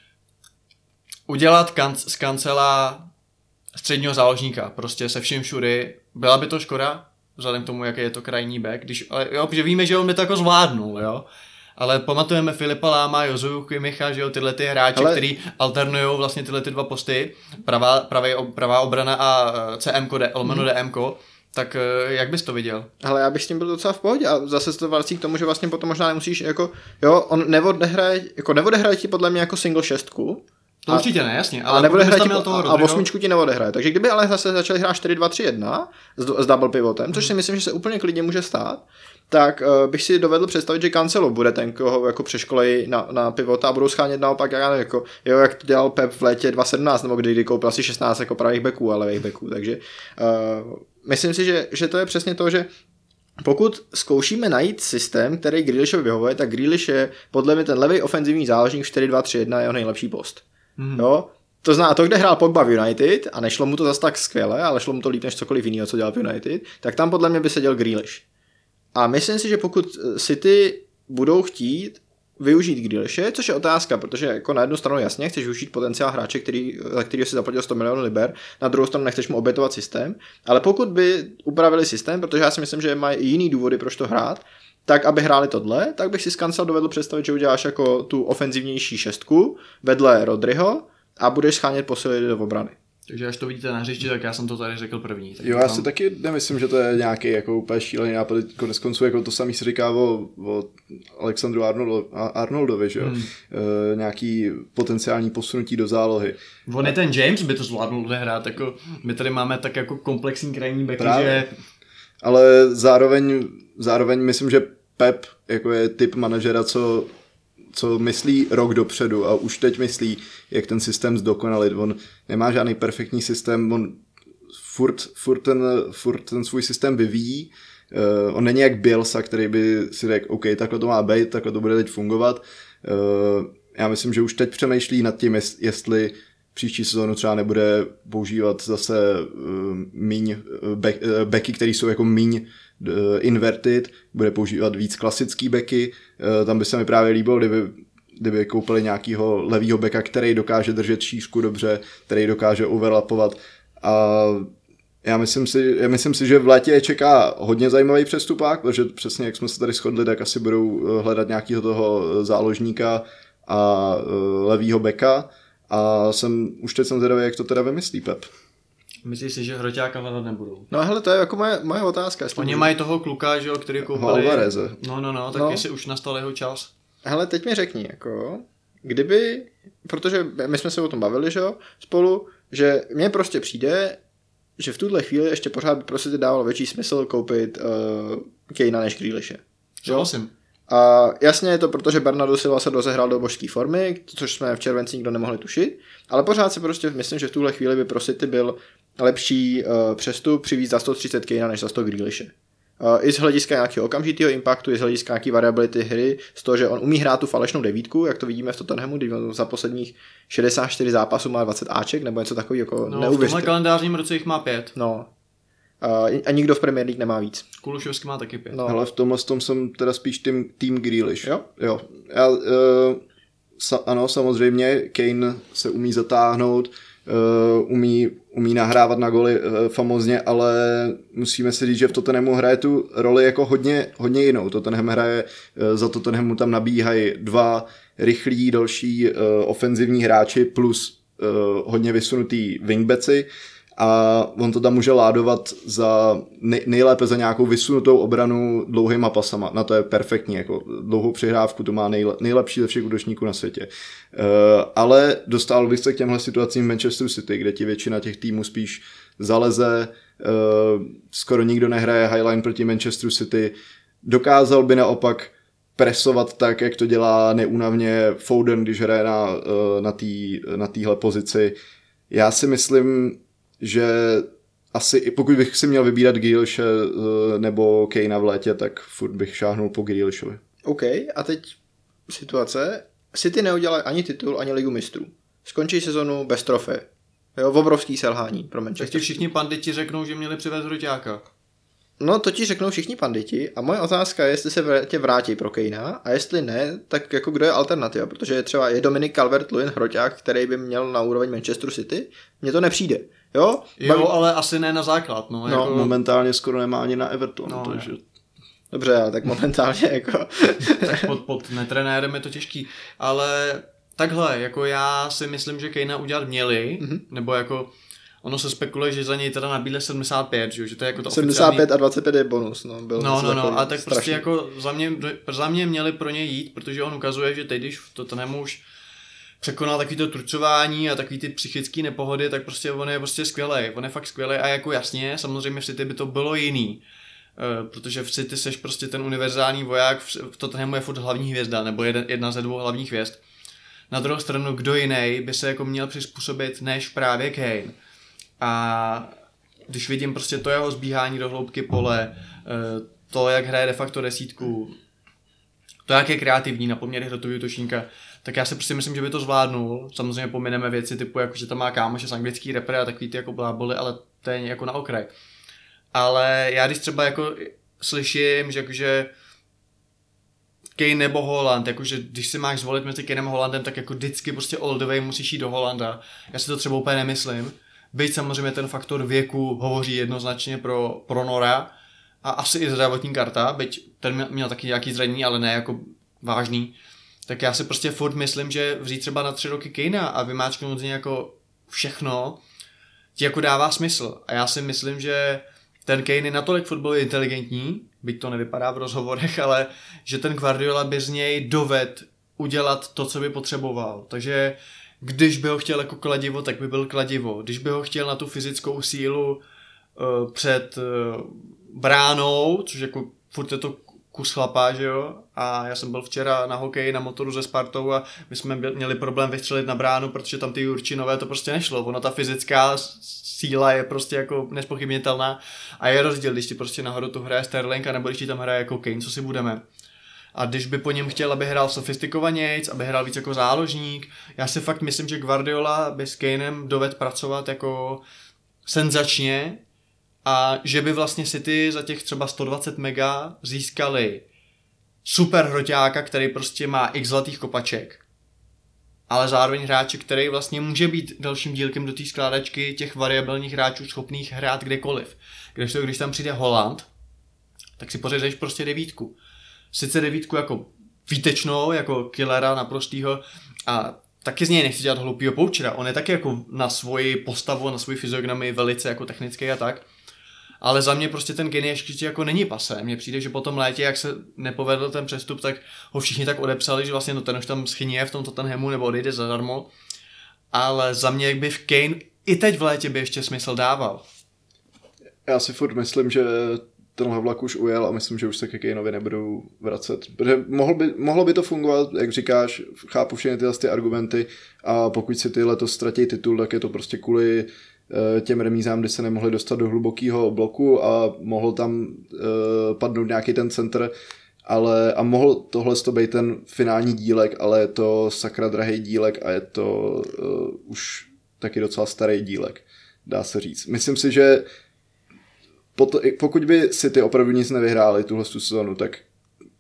Udělat kanc- z Cancela středního záložníka, prostě se vším všudy. Byla by to škoda, vzhledem k tomu, jaký je to krajní back, když, ale jo, protože víme, že on by to jako zvládnul, jo. Ale pamatujeme Filipa Láma, Jozu Kimicha, že jo, tyhle ty hráče, ale... který alternujou vlastně tyhle ty dva posty, pravá, pravé, pravá obrana a C M ko, lomeno D M ko. Tak jak bys to viděl? Ale já bych s tím byl docela v pohodě a zase se to vrací k tomu, že vlastně potom možná nemusíš jako, jo, on neodehraje, jako neodehraje ti podle mě jako single šestku. To a, určitě ne, jasně. Ale a neodehraje ti, a osmičku ti neodehraje. Takže kdyby ale zase začali hrát čtyři dva tři jedna s, s double pivotem, což si myslím, že se úplně klidně může stát, tak uh, bych si dovedl představit, že Cancelo bude ten, koho jako přeškolejí na, na pivota a budou schánět naopak, já nevím, jako, jo, jak to dělal Pep v létě dvacet sedmnáct, nebo kdy, kdy koupil asi šestnáct jako pravých beků a levých beků, takže uh, myslím si, že, že to je přesně to, že pokud zkoušíme najít systém, který Grealishovi vyhovuje, tak Grealish je podle mě ten levý ofenzivní záložník čtyři dva tři jedna jeho nejlepší post. Hmm. Jo? To zná, to, kde hrál Pogba v United a nešlo mu to zas tak skvěle, ale šlo mu to líp než cokoliv jiného, co dělal v United, tak tam podle mě by seděl Grealish. A myslím si, že pokud City budou chtít využít Grealishe, což je otázka, protože jako na jednu stranu jasně chceš využít potenciál hráče, který, za kterého si zaplatil sto milionů liber, na druhou stranu nechceš mu obětovat systém, ale pokud by upravili systém, protože já si myslím, že mají jiný důvody, proč to hrát, tak aby hráli tohle, tak bych si z Cancela dovedl představit, že uděláš jako tu ofenzivnější šestku vedle Rodryho a budeš schánět posily do obrany. Takže až to vidíte na hřišti, tak já jsem to tady řekl první. Tak jo, já si tam... taky nemyslím, že to je nějaký jako úplně šílený nápad. Konec konců jako to samý se říká o, o Alexandru Arnoldo, Arnoldovi, že jo? Hmm. E, nějaký potenciální posunutí do zálohy. On je ten James by to zvládnul odehrát, jako my tady máme tak jako komplexní krajní backy, že ale zároveň, zároveň myslím, že Pep jako je typ manažera, co, co myslí rok dopředu a už teď myslí, jak ten systém zdokonalit. On nemá žádný perfektní systém, on furt, furt, ten, furt ten svůj systém vyvíjí. Uh, on není jak Bielsa, který by si řekl, OK, takhle to má být, takhle to bude teď fungovat. Uh, já myslím, že už teď přemýšlí nad tím, jestli příští sezónu třeba nebude používat zase míň back, backy, které jsou jako míň inverted, bude používat víc klasický backy. Tam by se mi právě líbilo, kdyby, kdyby koupili nějakého levýho backa, který dokáže držet šířku dobře, který dokáže overlapovat. A já myslím si, já myslím si, že v létě je čeká hodně zajímavý přestupák, protože přesně jak jsme se tady shodli, tak asi budou hledat nějakého toho záložníka a levýho backa. A jsem, už teď jsem zvědavý, jak to teda vymyslí Pep. Myslíš si, že Hroťáka hledat nebudou? No hele, to je jako moje, moje otázka. Oni mají toho kluka, že jo, který koupili. Alvareze. No, no, no, tak no. Jestli už nastal jeho čas. Hele, teď mi řekni, jako, kdyby, protože my jsme se o tom bavili, že jo, spolu, že mně prostě přijde, že v tuhle chvíli ještě pořád by prostě dávalo větší smysl koupit uh, Kejna než Grealishe. Souhlasím. A jasně je to, protože Bernardo Silva se rozehrál do božské formy, což jsme v červenci nikdo nemohli tušit, ale pořád si prostě myslím, že v tuhle chvíli by pro City byl lepší uh, přestup přivést za sto třicet Kejna než za sto Grealishe. Uh, I z hlediska nějakého okamžitého impaktu, i z hlediska nějaké variability hry, z toho, že on umí hrát tu falešnou devítku, jak to vidíme v Tottenhamu, kdy za posledních šedesát čtyři zápasů má dvacet áček, nebo něco takového jako no, neuvěřitelné. V tomhle kalendářním roce jich má pět. No. A nikdo v Premier League nemá víc. Kulušovský má taky pět. No. Hele, v tomhle tom jsem teda spíš tým, tým Grealish. Jo? Jo. Já, uh, sa, ano, samozřejmě, Kane se umí zatáhnout, uh, umí, umí nahrávat na goly uh, famózně, ale musíme si říct, že v Tottenhamu hraje tu roli jako hodně, hodně jinou. Tottenham hraje, uh, za Tottenhamu tam nabíhají dva rychlí další uh, ofenzivní hráči plus uh, hodně vysunutý wingbacki. A on to tam může ládovat za nejlépe za nějakou vysunutou obranu dlouhýma pasama. Na to je perfektní, jako dlouhou přihrávku, to má nejlepší ze všech útočníků na světě. Uh, ale dostal bych se k těmhle situacím v Manchesteru City, kde ti většina těch týmů spíš zaleze, uh, skoro nikdo nehraje highline proti Manchesteru City. Dokázal by naopak presovat tak, jak to dělá neúnavně Foden, když hraje na, na tý, na téhle pozici. Já si myslím, že asi, pokud bych si měl vybírat Grealishe nebo Kejna v létě, tak furt bych šáhnul po Grealishovi. OK, a teď situace. City neudělá ani titul, ani ligu mistrů. Skončí sezonu bez trofé. Jo, obrovský selhání pro Manchester. Tak ti všichni panditi řeknou, že měli přivést Hroťáka. No, to ti řeknou všichni panditi a moje otázka je, jestli se v létě vrátí pro Kejna a jestli ne, tak jako kdo je alternativa, protože je třeba je Dominic Calvert-Lewin Hroťák, který by měl na úroveň Manchesteru City, mně to nepřijde. Jo, jo, ale asi ne na základ. No, no jako... momentálně skoro nemá ani na Everton. No, takže... Dobře, ale tak momentálně jako... tak pod, pod netrenérem je to těžký, ale takhle, jako já si myslím, že Kejna udělat měli, mm-hmm. nebo jako ono se spekuluje, že za něj teda nabídle sedmdesát pět, že to je jako to sedmdesát pět oficiální... a dvacet pět je bonus, no. Byl no, no, no, a tak strašný. Prostě jako za mě, za mě měli pro něj jít, protože on ukazuje, že teď, když to ten už překonal takový to trucování a takový ty psychické nepohody, tak prostě on je prostě skvělej, on je fakt skvělej a jako jasně, samozřejmě v City by to bylo jiný, e, protože v City seš prostě ten univerzální voják, v Tottenhamu je furt hlavní hvězda, nebo jedna, jedna ze dvou hlavních hvězd. Na druhou stranu, kdo jiný by se jako měl přizpůsobit než právě Kane. A když vidím prostě to jeho zbíhání do hloubky pole, to, jak hraje de facto desítku, to, jak je kreativní na poměry hrotový útočníka, tak já si prostě myslím, že by to zvládnul. Samozřejmě pomineme věci typu, jako, že tam má kámoše z anglický repre a takový ty jako bláboli, ale to je jako na okraj. Ale já když třeba jako slyším, že jakože Kane nebo Haaland, jakože když si máš zvolit mezi Kanem a Haalandem, tak jako vždycky prostě all the way musíš jít do Hollanda. Já si to třeba úplně nemyslím. Byť samozřejmě ten faktor věku hovoří jednoznačně pro, pro Nora a asi i zdravotní karta, byť ten měl taky nějaký zranění, ale ne jako vážný. Tak já si prostě furt myslím, že vzít třeba na tři roky Kejna a vymáčknout z něj jako všechno, ti jako dává smysl. A já si myslím, že ten Kane je natolik fotbalově inteligentní, byť to nevypadá v rozhovorech, ale že ten Guardiola by z něj dovedl udělat to, co by potřeboval. Takže když by ho chtěl jako kladivo, tak by byl kladivo. Když by ho chtěl na tu fyzickou sílu uh, před uh, bránou, což jako furt je to kus chlapa, že jo, a já jsem byl včera na hokeji na motoru se Spartou a my jsme měli problém vystřelit na bránu, protože tam ty Jurčinové to prostě nešlo, ono ta fyzická síla je prostě jako nespochybnitelná a je rozdíl, když ti prostě nahoru tu hraje Sterling a nebo když ti tam hraje jako Kane, co si budeme. A když by po něm chtěl, aby hrál sofistikovanějc, aby hrál víc jako záložník, já si fakt myslím, že Guardiola by s Kanem dovedl pracovat jako senzačně a že by vlastně City za těch třeba sto dvacet mega získali super hroťáka, který prostě má x zlatých kopaček, ale zároveň hráče, který vlastně může být dalším dílkem do té skládačky těch variabilních hráčů schopných hrát kdekoliv. Když to, když tam přijde Haaland, tak si pořiďeš prostě devítku. Sice devítku jako výtečnou, jako killera naprostýho a taky z něj nechci dělat hloupýho poučera. On je taky jako na svoji postavu, na svoji fyziognomii velice jako technický a tak. Ale za mě prostě ten Kane ještě jako není pasé. Mně přijde, že po tom létě, jak se nepovedl ten přestup, tak ho všichni tak odepsali, že vlastně no ten už tam schyně v tom Tottenhamu nebo odejde zadarmo. Ale za mě by v Kane i teď v létě by ještě smysl dával. Já si furt myslím, že ten Havlak už ujel a myslím, že už se ke Kaneovi nebudou vracet. Protože mohlo by, mohlo by to fungovat, jak říkáš, chápu všechny tyhle ty argumenty a pokud si ty letos ztratí titul, tak je to prostě kvůli uh, těm remízám, kdy se nemohli dostat do hlubokého bloku a mohl tam uh, padnout nějaký ten centr, ale a mohl tohle to být ten finální dílek, ale je to sakra drahý dílek a je to uh, už taky docela starý dílek, dá se říct. Myslím si, že pokud by City opravdu nic nevyhráli tuhle sezonu, tak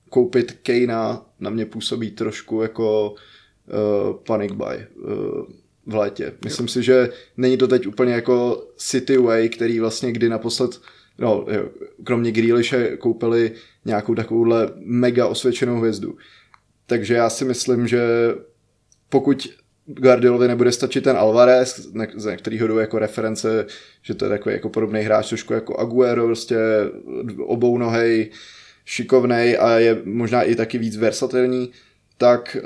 koupit Kanea na mě působí trošku jako uh, panic buy uh, v létě. Myslím jo. si, že není to teď úplně jako City way, který vlastně kdy naposled, no jo, kromě Grealishe koupili nějakou takovouhle mega osvědčenou hvězdu. Takže já si myslím, že pokud Guardiolovi nebude stačit ten Alvarez, ze kterého jdou jako reference, že to je takový jako podobný hráč, trošku jako Aguero, prostě obounohej, šikovnej a je možná i taky víc versatilní, tak,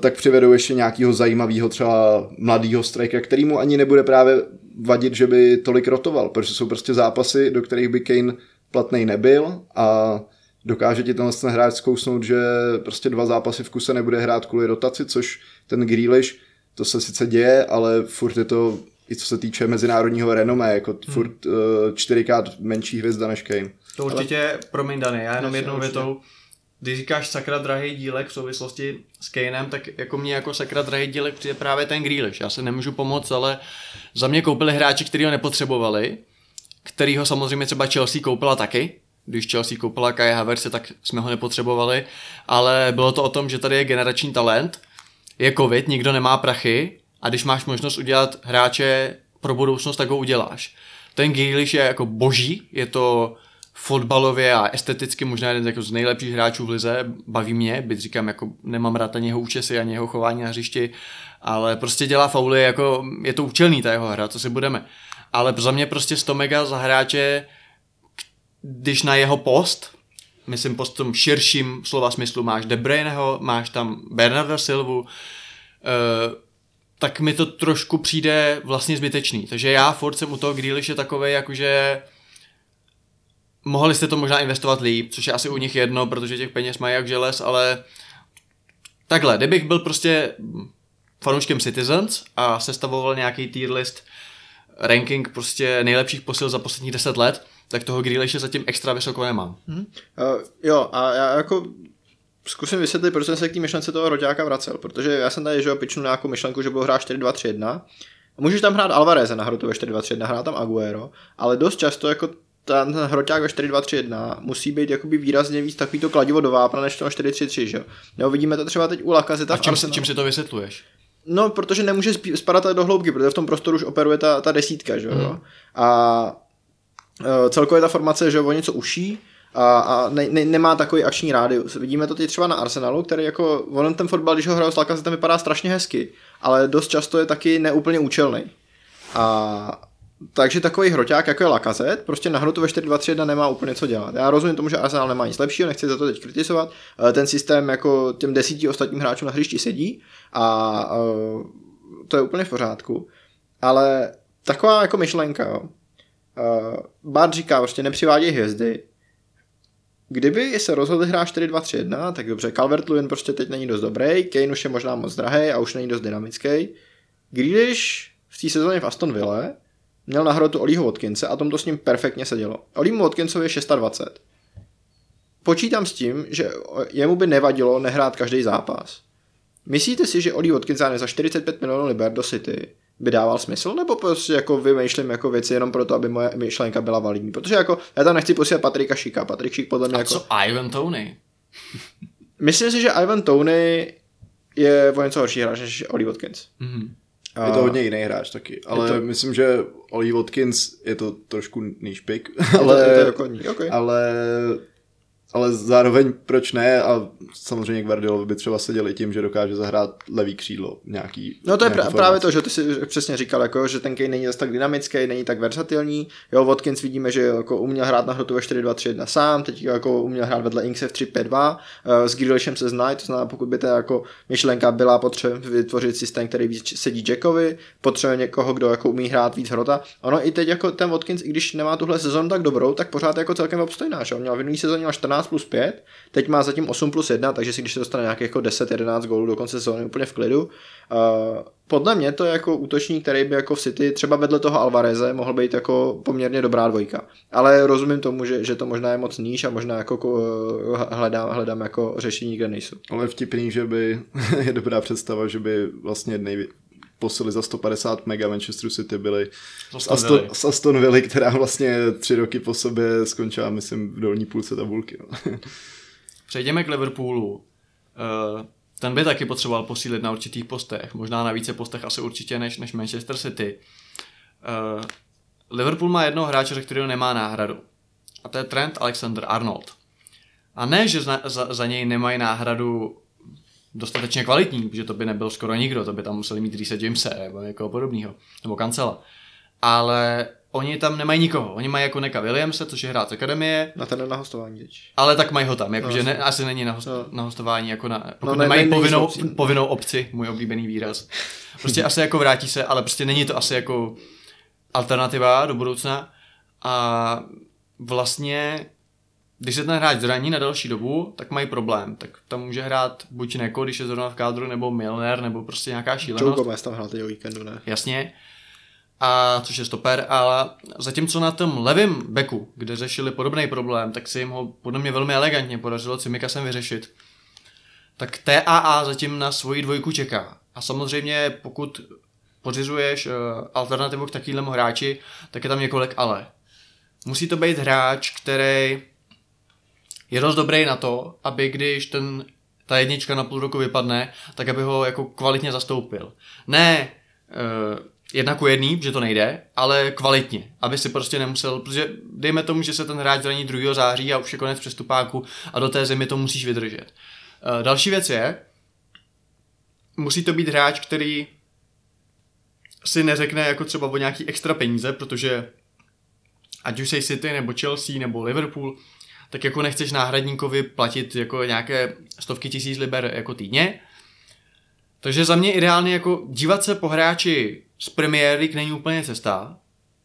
tak přivedou ještě nějakého zajímavého třeba mladého strikera, kterýmu ani nebude právě vadit, že by tolik rotoval, protože jsou prostě zápasy, do kterých by Kane platnej nebyl a dokáže ti tenhle ten hráč zkousnout, že prostě dva zápasy v kuse nebude hrát kvůli rotaci, což ten Grealish to se sice děje, ale furt je to, i co se týče mezinárodního renomé, jako furt hmm. uh, čtyřikrát menší hvězda než Kane. To určitě, ale... promiň Dani, já jenom jednou větou, když říkáš sakra drahý dílek v souvislosti s Kanem, tak jako mě jako sakra drahý dílek přijde právě ten Grealish, já se nemůžu pomoct, ale za mě koupili hráči, který ho nepotřebovali, který ho samozřejmě třeba Chelsea koupila taky, když Chelsea koupila Kai Havertze, tak jsme ho nepotřebovali, ale bylo to o tom, že tady je generační talent, je covid, nikdo nemá prachy a když máš možnost udělat hráče pro budoucnost, tak ho uděláš. Ten Grealish je jako boží, je to fotbalově a esteticky možná jeden jako z nejlepších hráčů v lize, baví mě, byť říkám, jako nemám rád ani jeho účesy, ani jeho chování na hřišti, ale prostě dělá fauly, jako je to účelný ta jeho hra, co si budeme. Ale za mě prostě sto mega za hráče, když na jeho post, myslím po tom širším slova smyslu, máš De Bruyneho, máš tam Bernarda Silvu, tak mi to trošku přijde vlastně zbytečný. Takže já furt jsem u toho Grealishe takovej, jakože mohli jste to možná investovat líp, což je asi u nich jedno, protože těch peněz mají jak želez, ale takhle, kdybych byl prostě fanouškem Citizens a sestavoval nějaký tier list, ranking prostě nejlepších posil za posledních deset let, tak toho Grealishe zatím extra vysoko nemám. Hmm. Uh, jo, a já jako zkusím vysvětlit, proč jsem se k té myšlence toho roďáka vracel, protože já jsem tady, že jo, pičnu nějakou myšlenku, že budou hrát čtyři dva tři jedna. Můžeš tam hrát Alvareze na hrotu ve čtyři dva tři jedna, hrát tam Aguero, ale dost často jako ten hroťák ve čtyři dva tři jedna musí být jakoby výrazně víc takový to kladivo do vápna než toho čtyři tři tři, že jo. Nebo vidíme to třeba teď u Lacazette. A čím, v čím si to vysvětluješ? No, protože nemůže spadat do hloubky, protože v tom prostoru už operuje ta, ta desítka, že jo. Hmm. A celkově ta formace, že o něco uší a, a ne, ne, nemá takový akční rádius. Vidíme to teď třeba na Arsenalu, který jako on ten fotbal, když ho hrajou s Lacazettem, vypadá strašně hezky, ale dost často je taky neúplně účelný. A takže takový hroťák, jako je Lacazette, prostě na hrotu ve čtyři dva tři jedna nemá úplně co dělat. Já rozumím tomu, že Arsenal nemá nic lepšího, nechci za to teď kritizovat. Ten systém jako těm desíti ostatním hráčům na hřišti sedí a, a to je úplně v pořádku. Ale taková jako myšlenka, jo. Uh, Bart říká, vlastně nepřiváděj hvězdy. Kdyby se rozhodl hrát čtyři dva tři jedna, tak dobře, Calvert-Lewin prostě teď není dost dobrý, Kane už je možná moc drahej a už není dost dynamický. Grealish v té sezóně v Aston Ville měl na hrotu Ollieho Watkinse a tom to s ním perfektně sedělo. Ollieho Watkinsovi je dvacet šest. Počítám s tím, že jemu by nevadilo nehrát každý zápas. Myslíte si, že Ollie Watkinson za čtyřicet pět milionů liber do City by dával smysl, nebo prostě jako vymýšlím jako věci jenom proto, aby moje myšlenka byla validní? Protože jako já tam nechci posílat Patrika Šíka. Patrik Šík podle mě jako... A co Ivan Toney? Myslím si, že Ivan Toney je o něco horší hráč než Ollie Watkins. Mm-hmm. A... Je to hodně jiný hráč taky, ale to... myslím, že Ollie Watkins je to trošku níž pick, ale... Je to, je to jako okay. Ale... Ale zároveň proč ne, a samozřejmě Guardiolovi by třeba seděli tím, že dokáže zahrát levý křídlo nějaký. No to je pra- právě to, že ty si přesně říkal, jako, že ten Kane není zase tak dynamický, není tak versatilní. Jo, Watkins vidíme, že jako uměl hrát na hrotu ve čtyři dva tři jedna sám, teď jako uměl hrát vedle Inkse v tři pět dva, s Grealishem se znají, to znamená, pokud by ta jako myšlenka byla potřeba vytvořit systém, který víc sedí Jackovi, potřebuje někoho, kdo jako umí hrát víc hrota. Ono i teď jako ten Watkins, i když nemá tuhle sezonu tak dobrou, tak pořád jako celkem obstojná, že? Měl v minulý sezóně čtrnáct plus pět, teď má zatím osm plus jedna, takže si když se dostane nějakých jako deset jedenáct gólů do konce sezóny úplně v klidu. Uh, podle mě to je jako útočník, který by jako v City třeba vedle toho Alvareze mohl být jako poměrně dobrá dvojka. Ale rozumím tomu, že, že to možná je moc níž a možná jako uh, hledám, hledám jako řešení, kde nejsou. Ale vtipný, že by je dobrá představa, že by vlastně nej... posily za sto padesát mega Manchester City byly z Aston Villa, která vlastně tři roky po sobě skončila, myslím, v dolní půlce tabulky. Přejdeme k Liverpoolu. Ten by taky potřeboval posílit na určitých postech, možná na více postech asi určitě než, než Manchester City. Liverpool má jednoho hráče, ze kterého nemá náhradu. A to je Trent Alexander-Arnold. A ne, že za, za, za něj nemají náhradu dostatečně kvalitní, protože to by nebyl skoro nikdo, to by tam museli mít Reese Jamese nebo někoho podobného, nebo Cancela. Ale oni tam nemají nikoho, oni mají jako Neka Williamse, což je hráč z akademie. Na ten na hostování teď. Ale tak mají ho tam, jakože ne, asi není na, host, no. na hostování, jako na, pokud no, ne, nemají ne, ne, povinnou, opci. povinnou opci, můj oblíbený výraz. Prostě asi jako vrátí se, ale prostě není to asi jako alternativa do budoucna. A vlastně... Když se ten hráč zraní na další dobu, tak mají problém. Tak tam může hrát buď Neko, když je zrovna v kádru, nebo Milner, nebo prostě nějaká šílenost. Joe Gomez tam hrál teď o víkendu, ne? Jasně. A což je stoper, ale zatímco na tom levém beku, kde řešili podobný problém, tak se jim ho podle mě velmi elegantně podařilo Cimikasem vyřešit. Tak T A A zatím na svoji dvojku čeká. A samozřejmě pokud pořizuješ alternativu k takovému hráči, tak je tam několik ale. Musí to být hráč, který je dost dobrý na to, aby když ten, ta jednička na půl roku vypadne, tak aby ho jako kvalitně zastoupil. Ne eh, jedna ku jedný, že to nejde, ale kvalitně, aby si prostě nemusel, protože dejme tomu, že se ten hráč zraní druhého září a už je konec přestupáku a do té zimy to musíš vydržet. Eh, další věc je, musí to být hráč, který si neřekne jako třeba o nějaký extra peníze, protože ať už sej City, nebo Chelsea, nebo Liverpool, tak jako nechceš náhradníkovi platit jako nějaké stovky tisíc liber jako týdně. Takže za mě ideálně jako dívat se po hráči z Premier League není úplně cesta,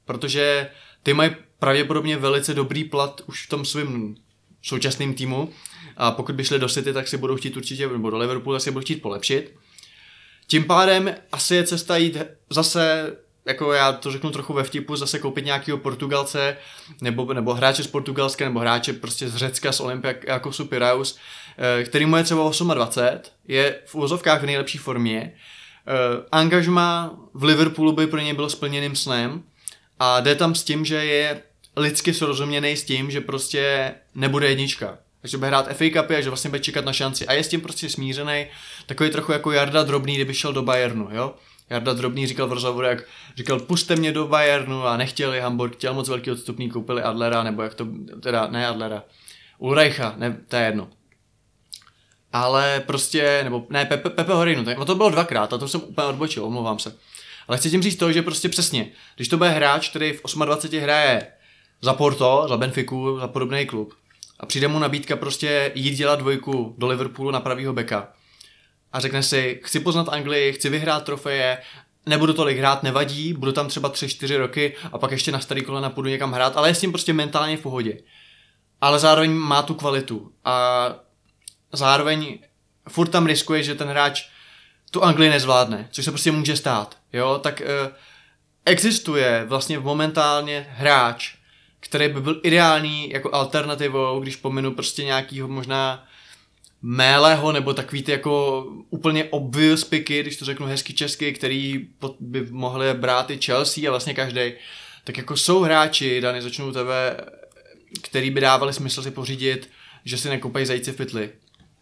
protože ty mají pravděpodobně velice dobrý plat už v tom svým současným týmu a pokud by šli do City, tak si budou chtít určitě, nebo do Liverpoolu, tak si budou chtít polepšit. Tím pádem asi je cesta jít zase, jako já to řeknu trochu ve vtipu, zase koupit nějakého Portugalce, nebo, nebo hráče z Portugalska, nebo hráče prostě z Řecka, z Olympiakosu Piraeus, který mu je třeba dvacet osm, je v úvozovkách v nejlepší formě. Angažma v Liverpoolu by pro něj bylo splněným snem a jde tam s tím, že je lidsky srozuměný s tím, že prostě nebude jednička. Takže bude hrát F A Cupy a že vlastně bude čekat na šanci. A je s tím prostě smířený, takový trochu jako Jarda Drobný, kdyby šel do Bayernu, jo? Jarda Drobný říkal v rozhovoru, jak říkal, pusťte mě do Bayernu a nechtěli Hamburg, chtěl moc velký odstupný, koupili Adlera, nebo jak to, teda ne Adlera, Ulreicha, ne, to je jedno. Ale prostě, nebo ne, Pepe, Pepe Horinu, tak, no to bylo dvakrát, a to jsem úplně odbočil, omlouvám se. Ale chci tím říct to, že prostě přesně, když to bude hráč, který v dvacet osm hraje za Porto, za Benfiku, za podobný klub, a přijde mu nabídka prostě jít dělat dvojku do Liverpoolu na pravýho beka, a řekne si, chci poznat Anglii, chci vyhrát trofeje, nebudu tolik hrát, nevadí, budu tam třeba tři čtyři roky a pak ještě na starý kolena půjdu někam hrát, ale je s tím prostě mentálně v pohodě. Ale zároveň má tu kvalitu a zároveň furt tam riskuje, že ten hráč tu Anglii nezvládne, což se prostě může stát, jo, tak eh, existuje vlastně momentálně hráč, který by byl ideální jako alternativou, když pominu prostě nějakýho možná Meleho, nebo takový ty jako úplně obvious picky, když to řeknu hezky česky, který by mohli brát i Chelsea a vlastně každý. Tak jako jsou hráči, Dani, začnou tebe, který by dávali smysl si pořídit, že si nekoupají zajíci v pytli.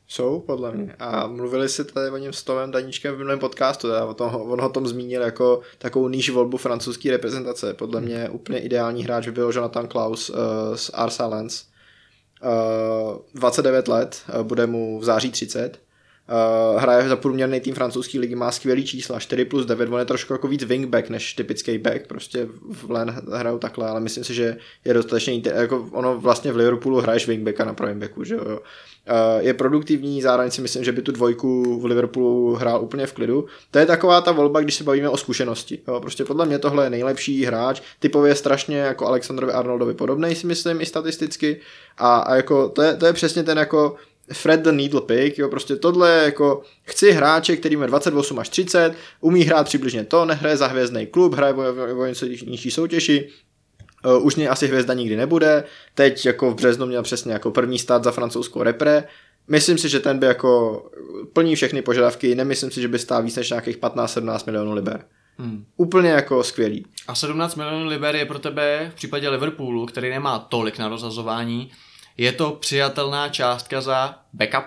Jsou, podle mě. A mluvili si tady o něm s Tomem Daníčkem v minulém podcastu, o tom, on ho tom zmínil jako takovou níž volbu francouzské reprezentace. Podle mě úplně ideální hráč by byl Jonathan Klaus uh, z Arsa Lens. Uh, dvacet devět let, uh, bude mu v září třicet. Uh, hraje za průměrný tým francouzské ligy, má skvělý čísla, čtyři plus devět, on je trošku jako víc wingback než typický back, prostě v Lens hrajou takhle, ale myslím si, že je dostatečně, jako ono vlastně v Liverpoolu hraješ wingbacka na pravém backu, že jo. Je produktivní, zároveň si myslím, že by tu dvojku v Liverpoolu hrál úplně v klidu. To je taková ta volba, když se bavíme o zkušenosti. Jo, prostě podle mě tohle je nejlepší hráč, typově strašně jako Alexandrovi Arnoldovi podobnej, si myslím, i statisticky. A, a jako to je, to je přesně ten jako Fred the Needle Pick, jo, prostě tohle je jako chci hráče, který má dvacet osm až třicet, umí hrát přibližně to, nehraje za hvězdný klub, hraje o něco nižší soutěži. Uh, už mě asi hvězda nikdy nebude, teď jako v březnu měl přesně jako první start za francouzskou repre, myslím si, že ten by jako plní všechny požadavky, nemyslím si, že by stál víc než nějakých patnáct sedmnáct milionů liber. Hmm. Úplně jako skvělý. A sedmnáct milionů liber je pro tebe v případě Liverpoolu, který nemá tolik na rozhazování, je to přijatelná částka za backup?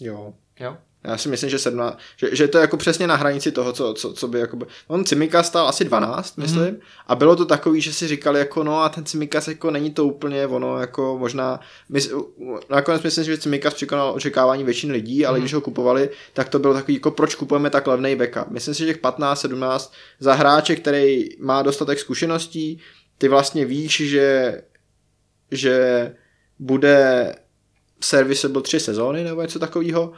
Jo. Jo? Já si myslím, že, sedmná, že, že to je jako přesně na hranici toho, co, co, co by jako... On Cimika stál asi dvanáct, myslím, mm-hmm. a bylo to takový, že si říkali jako no a ten Cimikas jako není to úplně ono jako možná... My, nakonec myslím, že Cimikas překonal očekávání většiny lidí, ale mm-hmm. když ho kupovali, tak to bylo takový jako proč kupujeme tak levnej backup. Myslím si, že těch patnáct sedmnáct za hráče, který má dostatek zkušeností, ty vlastně víš, že, že bude serviceable tři sezóny nebo něco takového.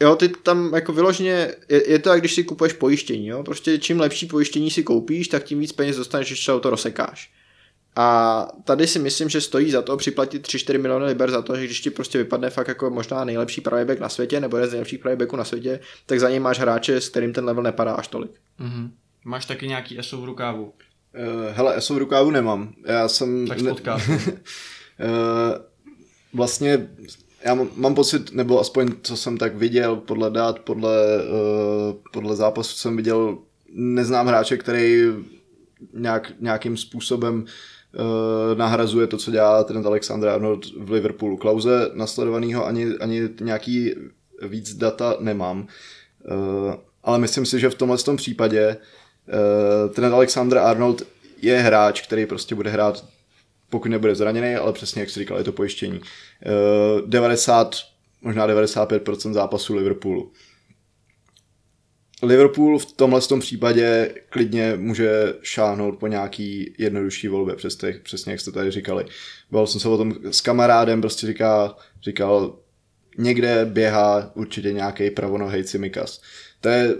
Jo, ty tam jako vyloženě, je, je to jak když si kupuješ pojištění, jo, prostě čím lepší pojištění si koupíš, tak tím víc peněz dostaneš, když to rozsekáš. A tady si myslím, že stojí za to připlatit tři čtyři miliony liber za to, že když ti prostě vypadne fakt jako možná nejlepší pravý back na světě, nebo jeden z nejlepších pravý backů na světě, tak za něj máš hráče, s kterým ten level nepadá až tolik. Mm-hmm. Máš taky nějaký eso v rukávu? Uh, hele, eso v rukávu nemám. Já jsem... Tak spotká. uh, vlastně... Já mám pocit, nebo aspoň co jsem tak viděl, podle dát, podle, uh, podle zápasu jsem viděl, neznám hráče, který nějak, nějakým způsobem uh, nahrazuje to, co dělá ten Alexander Arnold v Liverpoolu. Klause nasledovanýho ani, ani nějaký víc data nemám, uh, ale myslím si, že v tomhle tom případě uh, ten Alexander Arnold je hráč, který prostě bude hrát, pokud nebude zraněný, ale přesně jak jsi říkal, je to pojištění. devadesát, možná devadesát pět procent zápasů Liverpoolu. Liverpool v tomhle tom případě klidně může šáhnout po nějaký jednodušší volbě, přesně, přesně jak jste tady říkali. Byl jsem se o tom s kamarádem, prostě říká, říkal, někde běhá určitě nějaký pravonohej Cimikas. To je,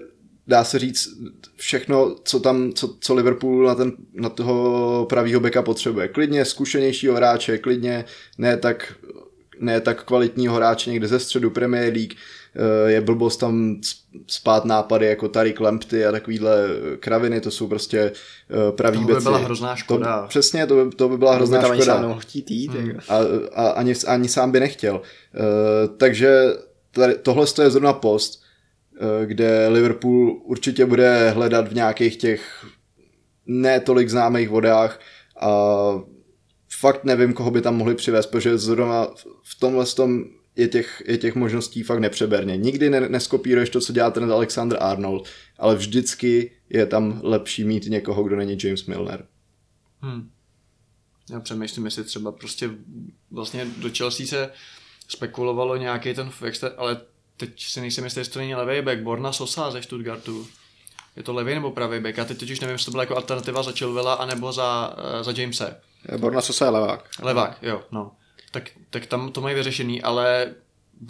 dá se říct, všechno, co tam, co, co Liverpool na, ten, na toho pravýho beka potřebuje. Klidně zkušenějšího hráče, klidně ne tak, ne tak kvalitního hráče někde ze středu Premier League, je blbost tam spát nápady jako Tariq Lamptey a takovýhle kraviny, to jsou prostě pravý beci. To by byla hrozná škoda. To, přesně, to by, to by byla to hrozná by tam škoda. Ani chtít jít, hmm. a, a ani, ani sám by nechtěl. Uh, takže tady, tohle je zrovna post, kde Liverpool určitě bude hledat v nějakých těch netolik známých vodách a fakt nevím, koho by tam mohli přivést, protože zrovna v tomhle tom je těch, je těch možností fakt nepřeberně. Nikdy ne- neskopíruješ to, co dělá ten Alexander Arnold, ale vždycky je tam lepší mít někoho, kdo není James Milner. Hmm. Já přemýšlím, jestli třeba prostě vlastně do Chelsea se spekulovalo nějaký ten, ale teď si nejsem jistý, jestli to není levý back, Borna Sosa ze Stuttgartu. Je to levý nebo pravý back? Já teď totiž nevím, jestli to byla jako alternativa za Chilwella anebo za, za Jamese. Borna Sosa je levák. Levák, jo, no. Tak, tak tam to mají vyřešený, ale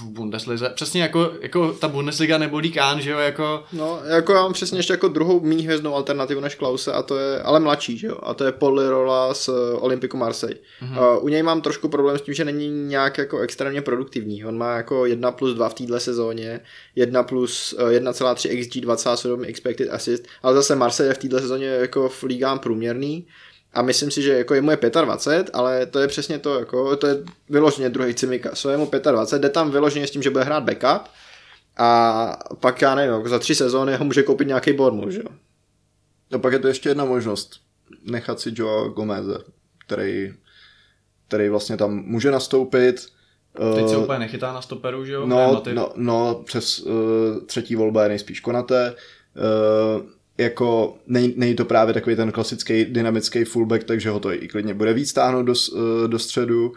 v Bundeslize. Přesně jako, jako ta Bundesliga nebo Ligue jedna, že jo, jako... No, jako já mám přesně ještě jako druhou méně hvězdnou alternativu než Klause, a to je, ale mladší, že jo, a to je Paul Lirola z Olympiku Marseille. Mm-hmm. Uh, u něj mám trošku problém s tím, že není nějak jako extrémně produktivní. On má jako jedna plus dva v téhle sezóně, jedna plus jedna celá tři xG, dvacet sedm expected assist, ale zase Marseille je v téhle sezóně jako v ligám průměrný. A myslím si, že jako jemu je dvacet pět, ale to je přesně to, jako, to je vyloženě druhý Cimika, so jemu dvacet pět, jde tam vyloženě s tím, že bude hrát backup a pak já nevím, jako za tři sezóny ho může koupit nějaký Bournemouth, jo. No pak je to ještě jedna možnost, nechat si Joao Gomeze, který, který vlastně tam může nastoupit. Teď se úplně nechytá na stoperu, že jo? No, no, no přes uh, třetí volba je nejspíš Konaté, uh, jako nej, nej to právě takový ten klasický dynamický fullback, takže ho to i klidně bude víc táhnout do, do středu.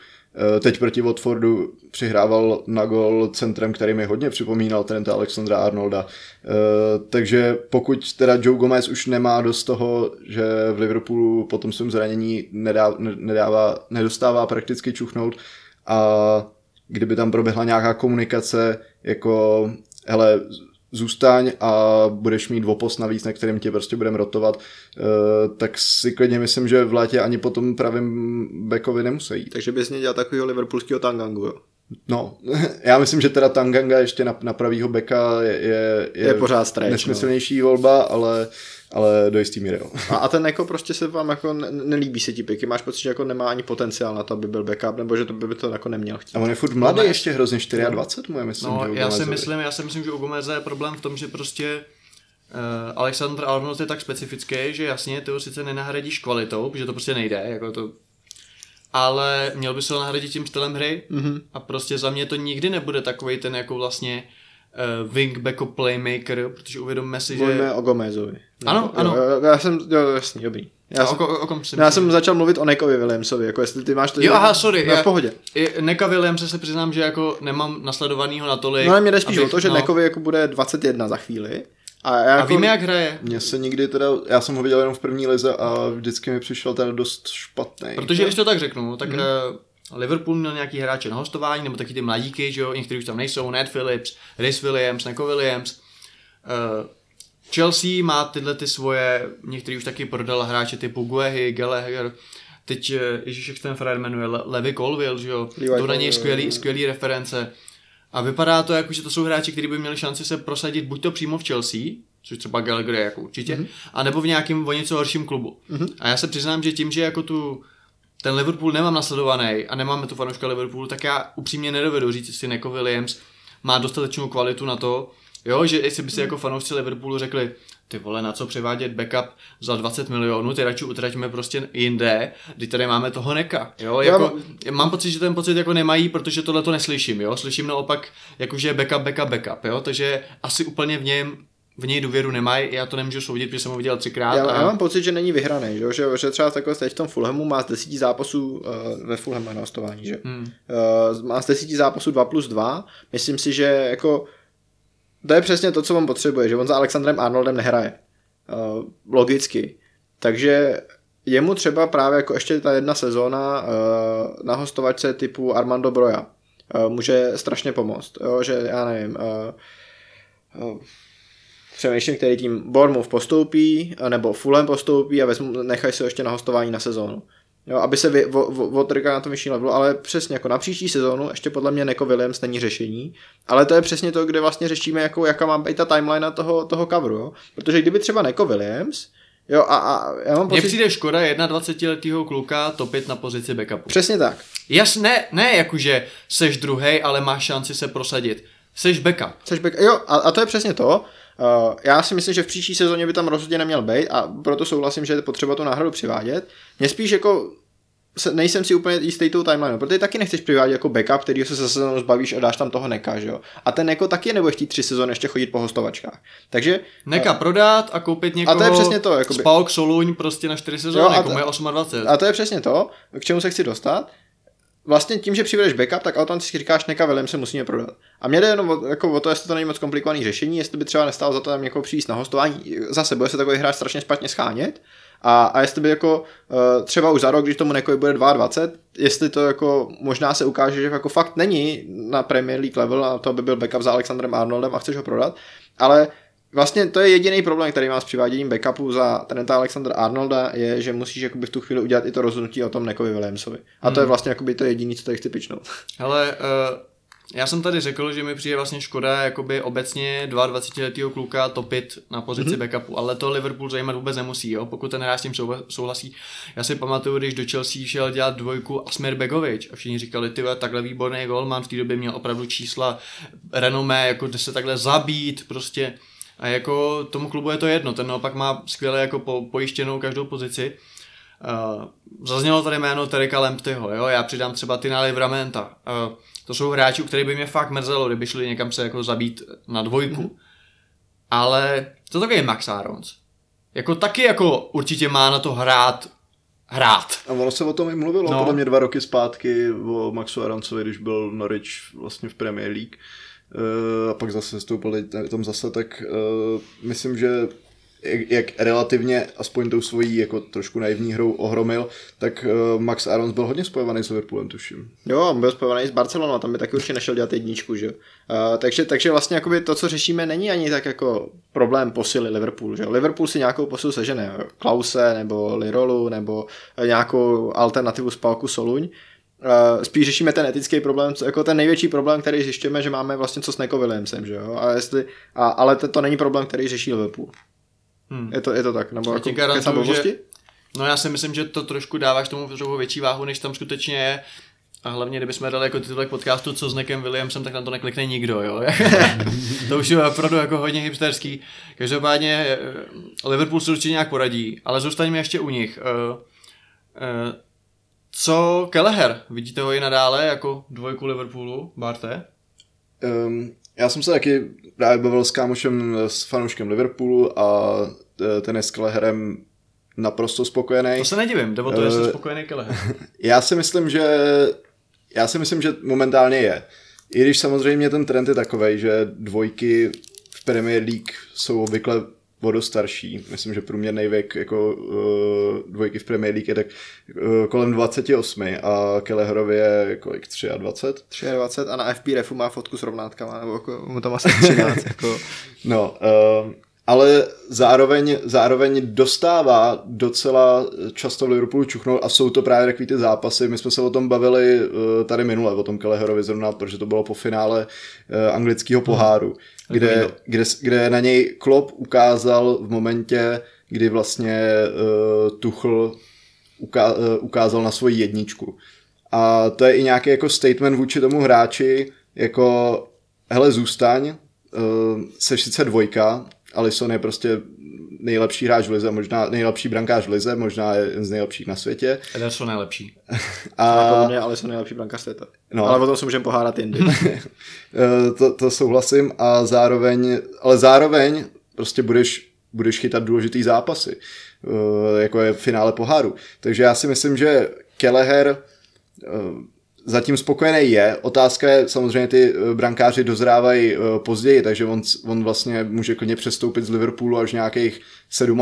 Teď proti Watfordu přihrával na gol centrem, který mi hodně připomínal Trenta Alexandra-Arnolda. Takže pokud teda Joe Gomez už nemá dost toho, že v Liverpoolu po tom svém zranění nedá, nedává, nedostává prakticky čuchnout, a kdyby tam proběhla nějaká komunikace, jako hele, zůstaň a budeš mít dvopost navíc, na kterým tě prostě budeme rotovat, tak si klidně myslím, že v létě ani po tom pravém backovi nemusí. Takže bys mě dělal takovýho liverpoolského Tangangu, jo? No, já myslím, že teda Tanganga ještě na, na pravýho backa je, je, je, je pořád stretch, nesmyslnější no. volba, ale, ale do jistý míry, jo. A, a ten jako prostě se vám jako nelíbí se ti piky, máš pocit, že jako nemá ani potenciál na to, aby byl backup, nebo že to by to jako neměl chtít. A on je furt mladý, no, ještě hrozně dvacet čtyři, mu je myslím. No, já si myslím, já si myslím, že u Gomeze je problém v tom, že prostě uh, Alexander Arnold je tak specifický, že jasně, ty ho sice nenahradíš kvalitou, protože to prostě nejde, jako to... Ale měl by se ho nahradit tím stylem hry, mm-hmm. a prostě za mě to nikdy nebude takovej ten jako vlastně uh, wingbacko playmaker, protože uvědomme si, že... Mluvíme o Gomezovi. Ano, ano. Jo, jo, já jsem, jo, jasný, dobrý. Já, a jsem, o, o kom jsem, já jsem začal mluvit o Neckovi Williamsovi, jako jestli ty máš to... Jo, aha, sorry. Já, v pohodě. Necka Williamse se přiznám, že jako nemám nasledovanýho natolik... No ale mě jde spíš abych, o to, že no... Neckovi jako bude dvacet jedna za chvíli. A, jako, a víme, jak hraje. Mně se nikdy teda, já jsem ho viděl jenom v první lize a vždycky mi přišel teda dost špatný. Protože když to tak řeknu, tak hmm. uh, Liverpool měl nějaký hráče na hostování, nebo taky ty mladíky, že jo, někteří už tam nejsou, Ned Phillips, Rhys Williams, Neco Williams. Uh, Chelsea má tyhle ty svoje, někteří už taky prodala hráče typu Guehi, Gallagher, teď, uh, ježíš, jak ten Fred jmenuje, Le- Levy Colville, že jo, to na něj skvělý, skvělý reference. A vypadá to jako, že to jsou hráči, kteří by měli šanci se prosadit buď to přímo v Chelsea, což třeba Gallagher jako určitě, mm-hmm. anebo v nějakém o něco horším klubu. Mm-hmm. A já se přiznám, že tím, že jako tu, ten Liverpool nemám nasledovaný a nemáme tu fanouška Liverpoolu, tak já upřímně nedovedu říct, jestli Neco Williams má dostatečnou kvalitu na to, jo, že jestli by si jako fanoušci Liverpoolu řekli, ty vole, na co převádět backup za dvacet milionů, ty radši utraťme prostě jinde, kdy tady máme toho Neka, jo, jako, mám pocit, že ten pocit jako nemají, protože tohle to neslyším, jo, slyším naopak, jakože backup, backup, backup, jo, takže asi úplně v něm, v něj důvěru nemají, já to nemůžu soudit, protože jsem ho viděl třikrát. Já, a... já mám pocit, že není vyhraný, že, že, že třeba takhle teď v tom Fulhamu má z desíti zápasů uh, ve Fulhamu na hostování, že, hmm. uh, má z desíti zápasů dva plus dva, myslím si, že jako to je přesně to, co on potřebuje, že on za Alexandrem Arnoldem nehraje. Uh, logicky. Takže jemu třeba právě jako ještě ta jedna sezóna uh, na hostovačce typu Armando Broja uh, může strašně pomoct. Jo, že já nevím, uh, uh, přemýšlím, který tým Bournemouth postoupí, uh, nebo Fulham postoupí a vezmu, nechají se ještě na hostování na sezónu. Jo, aby se vy, vo, vo, otrkal na tom vyšší levelu, ale přesně jako na příští sezónu ještě podle mě Neco Williams není řešení, ale to je přesně to, kde vlastně řešíme, jako, jaká má být ta timeline toho, toho coveru, jo? Protože kdyby třeba Neco Williams, jo, a, a já mám pocit... Mně přijde škoda jednadvacetiletého kluka topit na pozici backupu. Přesně tak. Jasné, ne jakože seš druhej, ale máš šanci se prosadit. Seš backup. Seš backup, jo, a, a to je přesně to. Uh, já si myslím, že v příští sezóně by tam rozhodně neměl být a proto souhlasím, že je potřeba tu náhradu přivádět. Mě spíš jako se, nejsem si úplně jistý tou timeline, protože taky nechceš přivádět jako backup, kterýho se za sezónu zbavíš a dáš tam toho Neka, že jo. A ten Neko taky nebude chtít tři sezóny ještě chodit po hostovačkách. Takže Neka uh, prodat a koupit někoho. A to je přesně to, jakoby Spauk Soluň prostě na čtyři sezóny, jako moje dvacet osm. A to je přesně to, k čemu se chci dostat. Vlastně tím, že přivedeš backup, tak automaticky říkáš, Neka Williams se musíme prodat. A mě jde jenom o, jako o to, jestli to není moc komplikovaný řešení, jestli by třeba nestálo za to tam někoho přijít na hostování. Zase bude se takový hráč strašně špatně schánět A, a jestli by jako třeba už za rok, když tomu Nekovi bude dvacet dva, jestli to jako možná se ukáže, že jako fakt není na Premier League level a to by byl backup za Alexandrem Arnoldem a chceš ho prodat, ale vlastně to je jediný problém, který má s přiváděním backupu za Trenta Alexander-Arnolda, je, že musíš jakoby v tu chvíli udělat i to rozhodnutí o tom Nekovi Williamsovi. A to hmm. je vlastně jakoby to jediné, co tady chci pičnout. Ale uh, já jsem tady řekl, že mi přijde vlastně škoda jakoby obecně dvacetiletého kluka topit na pozici hmm. backupu, ale to Liverpool zajímat vůbec nemusí, jo? Pokud ten hráč s tím souhlasí. Já si pamatuju, když do Chelsea šel dělat dvojku Asmir Begovič a všichni říkali, ty takhle výborný golman, v té době měl opravdu čísla, renomé, jako se takhle zabít, prostě. A jako tomu klubu je to jedno, ten naopak má skvěle jako po, pojištěnou každou pozici. Uh, zaznělo tady jméno Terika Lamptyho, jo, já přidám třeba Tina Livramenta. Uh, to jsou hráči, u kterých by mě fakt mrzelo, kdyby šli někam se jako zabít na dvojku. Mm-hmm. Ale to takový Max Arons. Jako taky jako určitě má na to hrát hrát. A ono se o tom i mluvilo, no. Podle mě dva roky zpátky o Maxu Aronsovi, když byl Norwich vlastně v Premier League. Uh, a pak zase stoupali tam zase, tak uh, myslím, že jak, jak relativně aspoň tou svojí jako trošku naivní hrou ohromil, tak uh, Max Arons byl hodně spojovaný s Liverpoolem, tuším. Jo, on byl spojovaný s Barcelonou a tam by taky určitě nešel dělat jedničku, že? Uh, takže, takže vlastně to, co řešíme, není ani tak jako problém posily Liverpoolu, že? Liverpool si nějakou posilu sežene, Klause nebo Lirolu nebo nějakou alternativu z Palku Soluň. Uh, spíš řešíme ten etický problém, jako ten největší problém, který zjišťujeme, že máme vlastně co s Neco Williamsem, že jo? A jestli, a, ale to, to není problém, který řeší Liverpool. Hmm. Je, to, je to tak? Nebo jako garantuju, že... No já si myslím, že to trošku dáváš tomu trochu větší váhu, než tam skutečně je. A hlavně, kdybychom dali jako titulek podcastu co s Neckem Williamsem, tak tam to neklikne nikdo, jo? To už je opravdu jako hodně hipsterský. Každopádně Liverpool se určitě nějak poradí, ale zůstaňme ještě u nich. Uh, uh, Co Kelleher? Vidíte ho i nadále jako dvojku Liverpoolu, Barte? Um, já jsem se taky právě bavil s kámošem, s fanouškem Liverpoolu a ten je s Kelleherem naprosto spokojený. To se nedivím, nebo to je uh, spokojený Kelleher. Já si myslím, že já si myslím, že momentálně je. I když samozřejmě ten trend je takovej, že dvojky v Premier League jsou obvykle o dost starší. Myslím, že průměrný věk jako uh, dvojky v Premier League je tak uh, kolem dvacet osm a Kelleherovi je kolik? dvacet tři? dvacet tři a na F P refu má fotku s rovnátkama, nebo jako, mu tam asi třináct. Jako. No, uh, ale zároveň, zároveň dostává docela často v Liverpoolu čuchnout a jsou to právě takový ty zápasy. My jsme se o tom bavili uh, tady minule, o tom Kelleherovi zrovna, protože to bylo po finále uh, anglického poháru. Hmm. Kde, kde, kde na něj Klopp ukázal v momentě, kdy vlastně uh, Tuchel uká, uh, ukázal na svoji jedničku. A to je i nějaký jako statement vůči tomu hráči, jako hele, zůstaň, uh, seš sice dvojka, Alisson je prostě nejlepší hráč v lize, možná nejlepší brankář v lize, možná jeden z nejlepších na světě. Ederson nejlepší. A podle mě Alisson nejlepší brankář světa. No. Ale o tom se můžeme pohádat jindy. to, to souhlasím a zároveň, ale zároveň prostě budeš, budeš chytat důležitý zápasy, jako je finále poháru. Takže já si myslím, že Kelleher zatím spokojený je. Otázka je, samozřejmě ty brankáři dozrávají později, takže on, on vlastně může klidně přestoupit z Liverpoolu až nějakých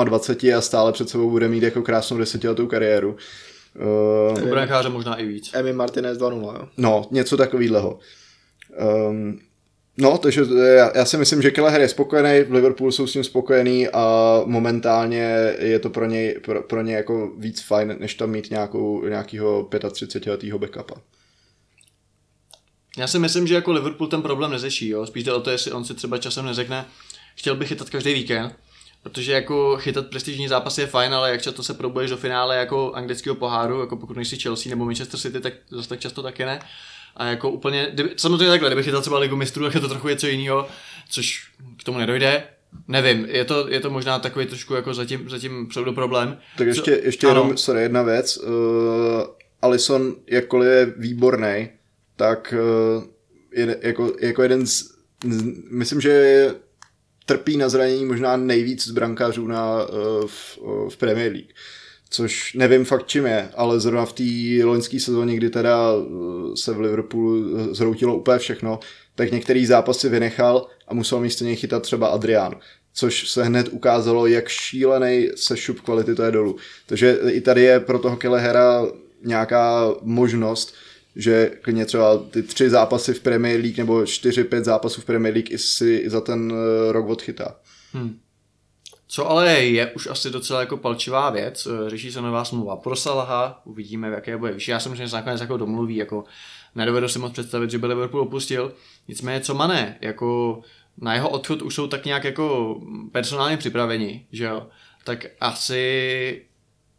dvacet sedm a stále před sebou bude mít jako krásnou desetiletou kariéru. U brankáře možná i víc. Emi Martinez dva nula, jo? No, něco takovýhleho. Um, no, takže já, já si myslím, že Kelleher je spokojený, v Liverpoolu jsou s ním spokojený a momentálně je to pro něj, pro, pro něj jako víc fajn, než tam mít nějakou, nějakýho třicetiletého backupa. Já si myslím, že jako Liverpool ten problém neřeší, jo. Spíš jde o to, jestli on si třeba časem neřekne, chtěl bych chytat každý víkend, protože jako chytat prestižní zápasy je fajn, ale jak často se probuješ do finále jako anglického poháru, jako pokud nejsi Chelsea nebo Manchester City, tak zase tak často taky ne. A jako úplně, kdyby, samozřejmě takhle, kdyby chytal třeba Ligu mistrů, tak je to trochu něco jiného, což k tomu nedojde. Nevím, je to, je to možná takový trošku jako zatím, zatím pseudoproblém. Tak ještě, ještě jenom, sorry, jedna věc. Uh, Alisson, jakkoliv je výborný, tak je, jako, jako jeden z, myslím, že trpí na zranění možná nejvíc z brankářů na, v, v Premier League, což nevím fakt čím je, ale zrovna v té loňské sezóně, kdy teda se v Liverpoolu zhroutilo úplně všechno, tak některý zápasy vynechal a musel místo něj chytat třeba Adrián. což se hned ukázalo, jak šílený sešup kvality to je dolů. Takže i tady je pro toho Kelleher nějaká možnost, že klidně třeba ty tři zápasy v Premier League nebo čtyři, pět zápasů v Premier League i si za ten rok odchytá. Hmm. Co ale je už asi docela jako palčivá věc, řeší se nová smlouva pro Salaha, uvidíme, v jaké bude výši. Já si myslím, že nakonec jako domluví, jako nedovedu si moc představit, že by Liverpool opustil, nicméně co Mané, jako na jeho odchod už jsou tak nějak jako personálně připraveni, že jo, tak asi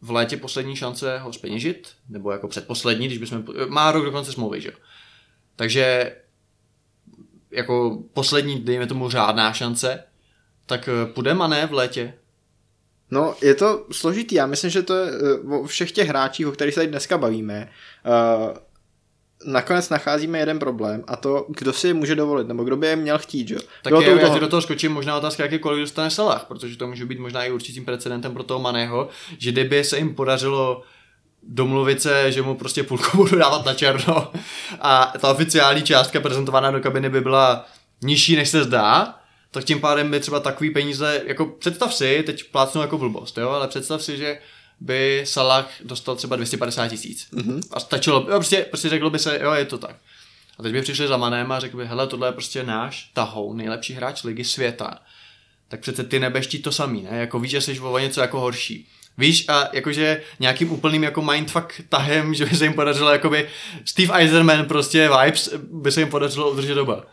v létě poslední šance ho zpeněžit, nebo jako předposlední, když bychom, má rok do konce smlouvy, že jo, takže jako poslední, dejme tomu řádná šance. Tak půjde Mané v létě? No, je to složitý. Já myslím, že to je o všech těch hráčích, o kterých se tady dneska bavíme. Uh, nakonec nacházíme jeden problém a to, kdo si je může dovolit, nebo kdo by je měl chtít, jo? Tak je, to toho... do toho skočím možná otázka, jakýkoliv dostane Salah, protože to může být možná i určitým precedentem pro toho Maného, že kdyby se jim podařilo domluvit se, že mu prostě půlku budu dávat na černo a ta oficiální částka prezentovaná do kabiny by byla nižší, než se zdá, tak tím pádem by třeba takový peníze, jako představ si, teď plácnou jako blbost, jo, ale představ si, že by Salah dostal třeba dvě stě padesát tisíc. Mm-hmm. A stačilo, jo, prostě, prostě řeklo by se, jo, je to tak. A teď by přišli za Manem a řekli by, hele, tohle je prostě náš tahou, nejlepší hráč ligy světa. Tak přece ty nebeští to samý, ne, jako víš, že jsi o něco jako horší. Víš, a jakože nějakým úplným jako mindfuck tahem, že by se jim podařilo, jakoby Steve Eiserman prostě vibes, by se jim podařilo udržet doba.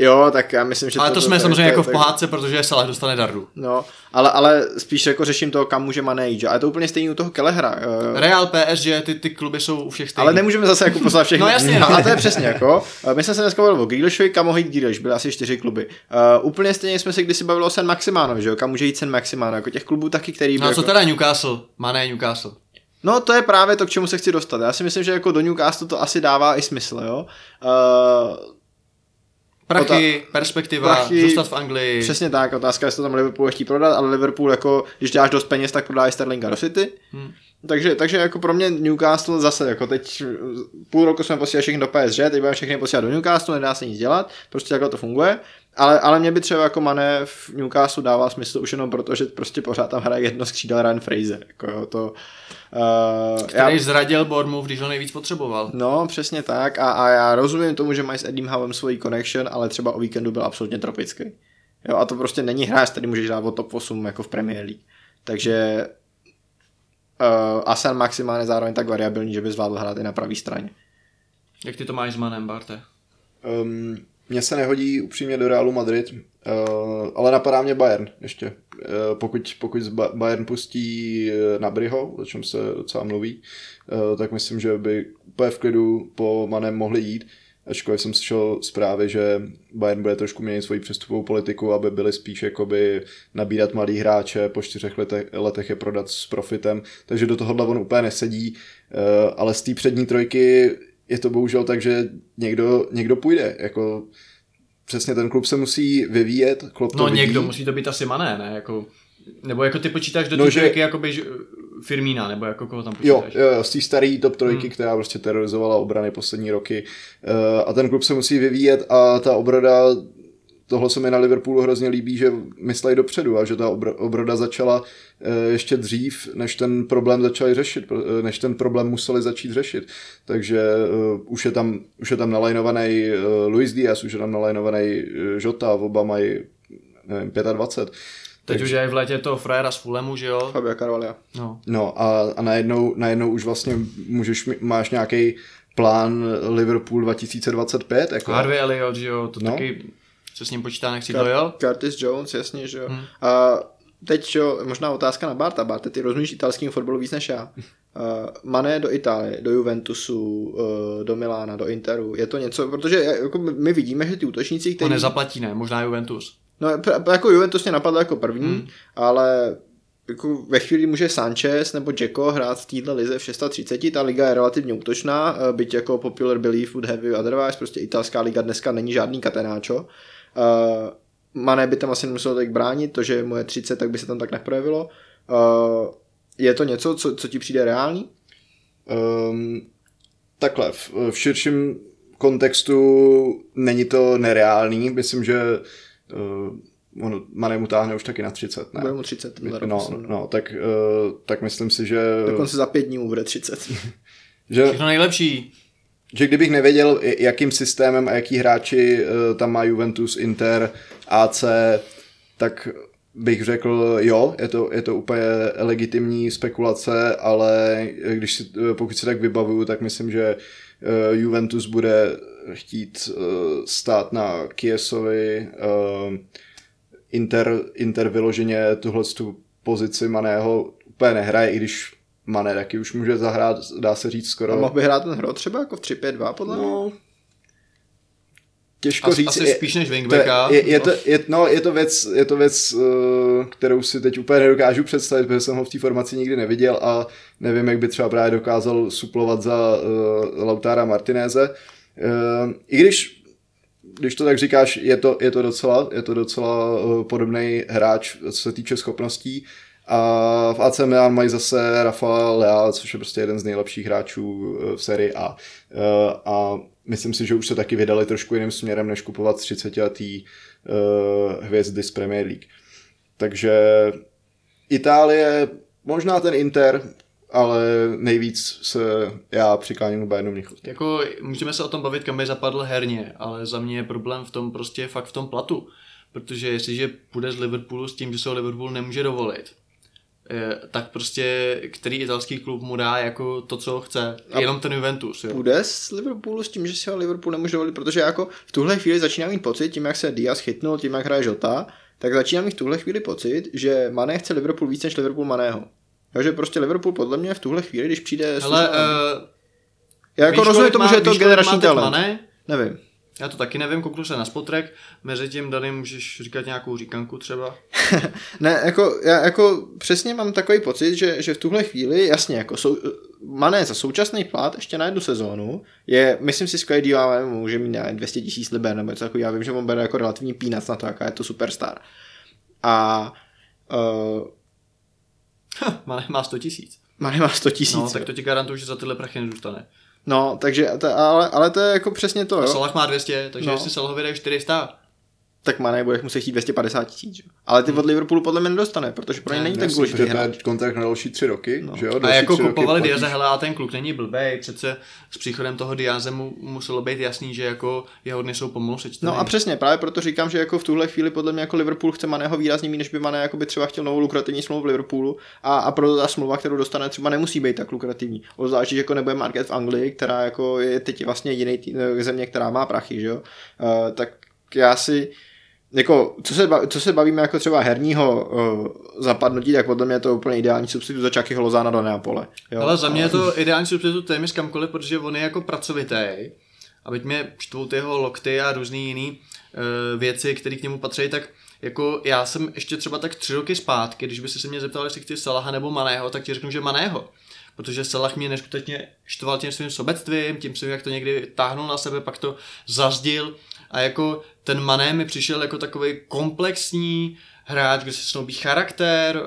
Jo, tak já myslím, že... Ale to, to jsme to, samozřejmě to, jako to, v pohádce, tak... protože Salah dostane dardu. No, ale, ale spíš jako řeším toho, kam může Mané jít, ale to úplně stejný u toho Kellehera. Real, P S G, ty, ty kluby jsou u všech stejný. Ale nemůžeme zase jako poslat všechny. No jasně. No, a to je přesně jako, my jsme se dneska bavili o Grealishovi, kam mohl jít Grealish, byly asi čtyři kluby. Uh, úplně stejně jsme se kdysi bavili o San Maximánovi, že jo, kam může jít San Maximán, jako těch klubů taky, který... No a co jako... teda Newcastle, Mané Newcastle? No to je právě to, k čemu se chci dostat. Já si myslím, že jako do Newcastle to asi dává i smysl, jo. Uh, Prachy, perspektiva, prachy, zůstat v Anglii. Přesně tak, otázka, jestli to tam Liverpool chtí prodat, ale Liverpool, jako, když dáš dost peněz, tak prodáš Sterlinga do City. Hmm. Takže, takže jako pro mě Newcastle zase, jako teď půl roku jsme posílali všechny do P S G, teď budeme všechny posílat do Newcastle, nedá se nic dělat, prostě takhle to funguje. Ale, ale mě by třeba jako Mané v Newcastle dával smysl už jenom proto, že prostě pořád tam hraje jedno skřídel Ryan Fraser. Jako to, uh, Který já... zradil Bournemouth, když ho nejvíc potřeboval. No, přesně tak. A, a já rozumím tomu, že mají s Eddie Howem svoji connection, ale třeba o víkendu byl absolutně tropický. Jo, a to prostě není hráč, který můžeš dát o top osm jako v Premier League. Takže uh, a San Maximán je zároveň tak variabilní, že by zvládl hrát i na pravý straně. Jak ty to máš s Manem, Barte? Um... Mně se nehodí upřímně do Realu Madrid, uh, ale napadá mě Bayern ještě. Uh, pokud, pokud ba- Bayern pustí uh, Nabryho, o čem se docela mluví, uh, tak myslím, že by úplně v klidu po Manem mohli jít. Ačkoliv jsem slyšel zprávy, že Bayern bude trošku měnit svoji přestupovou politiku, aby byli spíš jakoby nabídat mladý hráče, po čtyřech letech, letech je prodat s profitem. Takže do tohohle on úplně nesedí, uh, ale z té přední trojky... je to bohužel tak, že někdo, někdo půjde, jako přesně ten klub se musí vyvíjet, klub to No vidí. Někdo, musí to být asi Mané, ne, jako, nebo jako ty počítáš do no, těch že... jakoby Firmína, nebo jako koho tam počítáš? Jo, jo z té staré top trojky, hmm. která prostě terorizovala obrany poslední roky a ten klub se musí vyvíjet a ta obrada, tohle se mi na Liverpoolu hrozně líbí, že myslej dopředu a že ta obrada začala ještě dřív, než ten problém začali řešit, než ten problém museli začít řešit. Takže uh, už je tam, už je tam nalajnovaný uh, Luis Díaz, už je tam nalajnovaný Jota, oba mají, nevím, dvacet pět. Teď tak... už je v létě toho frajera z Fulhamu, že jo? Fabio Carvalho. No, no a, a najednou, najednou už vlastně můžeš, máš nějaký plán Liverpool dva tisíce dvacet pět. Jako... Harvey Elliott, že jo, to no. Taky... Co s ním počítá, nechci Car- to, jo? Curtis Jones, jasně, že jo. Hmm. A teď, jo, možná otázka na Barta. Barte, ty rozumíš italským fotbalu víc než já. Uh, Mané do Itálie, do Juventusu, uh, do Milána, do Interu. Je to něco, protože jako my vidíme, že ty útočníci, kteří... On nezaplatí, ne? Možná Juventus. No, pr- jako Juventus mě napadl jako první, hmm. ale... Jako ve chvíli může Sanchez nebo Dzeko hrát v této lize v třicet šest, ta liga je relativně útočná, byť jako popular belief would have you otherwise, prostě italská liga dneska není žádný catenaccio. Uh, Mané by tam asi nemuselo tak bránit, to, že mu je třicet, tak by se tam tak neprojevilo. Uh, je to něco, co, co ti přijde reální? Um, takhle, v, v širším kontextu není to nereální, myslím, že... Uh, ono, Mane mu táhne už taky na třicet, ne? Bude mu třicet. No, no, no, tak, uh, tak myslím si, že... Tak on se za pět dní mu bude třicet. Že... Všechno nejlepší. Že kdybych nevěděl, jakým systémem a jaký hráči uh, tam má Juventus, Inter, A C, tak bych řekl, jo, je to, je to úplně legitimní spekulace, ale když si, pokud si tak vybavuju, tak myslím, že uh, Juventus bude chtít uh, stát na Chiesovi, uh, Inter, Inter vyloženě tuhletu pozici Maného úplně nehraje, i když Mané taky už může zahrát, dá se říct skoro. A mohl by hrát ten hro třeba jako v tři pět dva podle mě? No. Těžko As, říct. Asi je, spíš než wingbacka. Je, je, to, je, no, je to věc, je to věc uh, kterou si teď úplně nedokážu představit, protože jsem ho v té formaci nikdy neviděl a nevím, jak by třeba právě dokázal suplovat za uh, Lautara Martineze. Uh, I když, když to tak říkáš, je to, je to docela, je to docela uh, podobný hráč, co se týče schopností. A v A C Milan mají zase Rafaela Leao, což je prostě jeden z nejlepších hráčů v sérii A. A myslím si, že už se taky vydali trošku jiným směrem, než kupovat třicetiletý hvězdy z Premier League. Takže Itálie, možná ten Inter, ale nejvíc se já přikláním k Bayernu Mnichov. Jako můžeme se o tom bavit, kam je zapadl herně, ale za mě je problém v tom prostě fakt v tom platu. Protože jestliže půjde z Liverpoolu s tím, že se ho Liverpool nemůže dovolit, tak prostě který italský klub mu dá jako to, co chce, a jenom ten Juventus. Jo. Půjde z Liverpoolu s tím, že se ho Liverpool nemůže dovolit, protože jako v tuhle chvíli začínám mít pocit, tím jak se Diaz chytnul, tím jak hraje Jota, tak začínám mít v tuhle chvíli pocit, že Mané chce Liverpool víc než Liverpool Maného. Takže prostě Liverpool podle mě v tuhle chvíli, když přijde... Hele, uh, já jako rozumím tomu, má, že je to generační talent. Mané? Nevím. Já to taky nevím, kouknu se na Spotrek, mezi tím daným můžeš říkat nějakou říkanku třeba. Ne, jako, já jako přesně mám takový pocit, že, že v tuhle chvíli, jasně, jako sou, Mané za současný plat ještě na jednu sezónu, je, myslím si, skvělý díl, ale může mít na dvě stě tisíc liber, nebo něco takový, já vím, že on bere jako relativní peanuts na to, jaká je to superstar. A... Uh, Mané má sto tisíc. Mané má sto tisíc. No, tak to ti garantuju, že za tyhle prachy nezůstane. No, takže, ale, ale to je jako přesně to, jo. A Salah má dvě stě, takže no. Jestli Salah vydají čtyři sta, tak Mané bude muset chtít dvě stě padesát tisíc, ale ty hmm. od Liverpoolu podle mě nedostane, protože pro ně ne, není tak důležitý hrát. To je kontrakt na další tři roky, no. Že jo? A jako kupovali Diaze, hele, a ten kluk není blbej, přece s příchodem toho Diaze mu muselo být jasný, že jako jeho dny jsou pomalu sečtené. No a přesně, právě proto říkám, že jako v tuhle chvíli podle mě jako Liverpool chce Maného výrazně méně, než by Mané jako by třeba chtěl novou lukrativní smlouvu v Liverpoolu, a a proto ta smlouva, kterou dostane, třeba nemusí být tak lukrativní. Obzvlášť, že jako nebude market v Anglii, která jako je teď vlastně jediný země, která má prachy, že jo? Uh, tak já si jako, co se, baví, co se bavíme jako třeba herního uh, zapadnutí, tak podle mě je to úplně ideální substitut za Chuckyho Lozana do Neapole. Jo? Ale za mě je to ideální substitut téměř kamkoliv, protože on je jako pracovitý. A byť mě štvou ty jeho lokty a různý jiný uh, věci, které k němu patří, tak jako já jsem ještě třeba tak tři roky zpátky, když by si se mě zeptal, jestli chci Salaha nebo Maného, tak ti řeknu, že Maného. Protože Salah mě neskutečně štval tím svým sobectvím, tím svým, jak to někdy táhnul na sebe, pak to zazdil. A jako ten Mané mi přišel jako takový komplexní hráč, kde se snoubí charakter,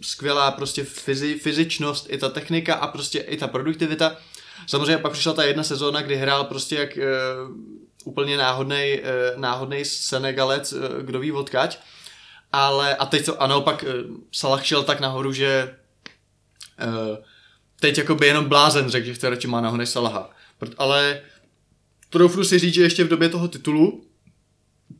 skvělá prostě fyzi, fyzičnost, i ta technika a prostě i ta produktivita. Samozřejmě pak přišla ta jedna sezóna, kdy hrál prostě jak úplně náhodnej, náhodnej Senegalec, kdo ví odkaď. Ale a teď to ano, pak Salah šel tak nahoru, že teď jako by jenom blázen řekl, že chce radši Maného než Salaha. Ale to doufnu si říct, že ještě v době toho titulu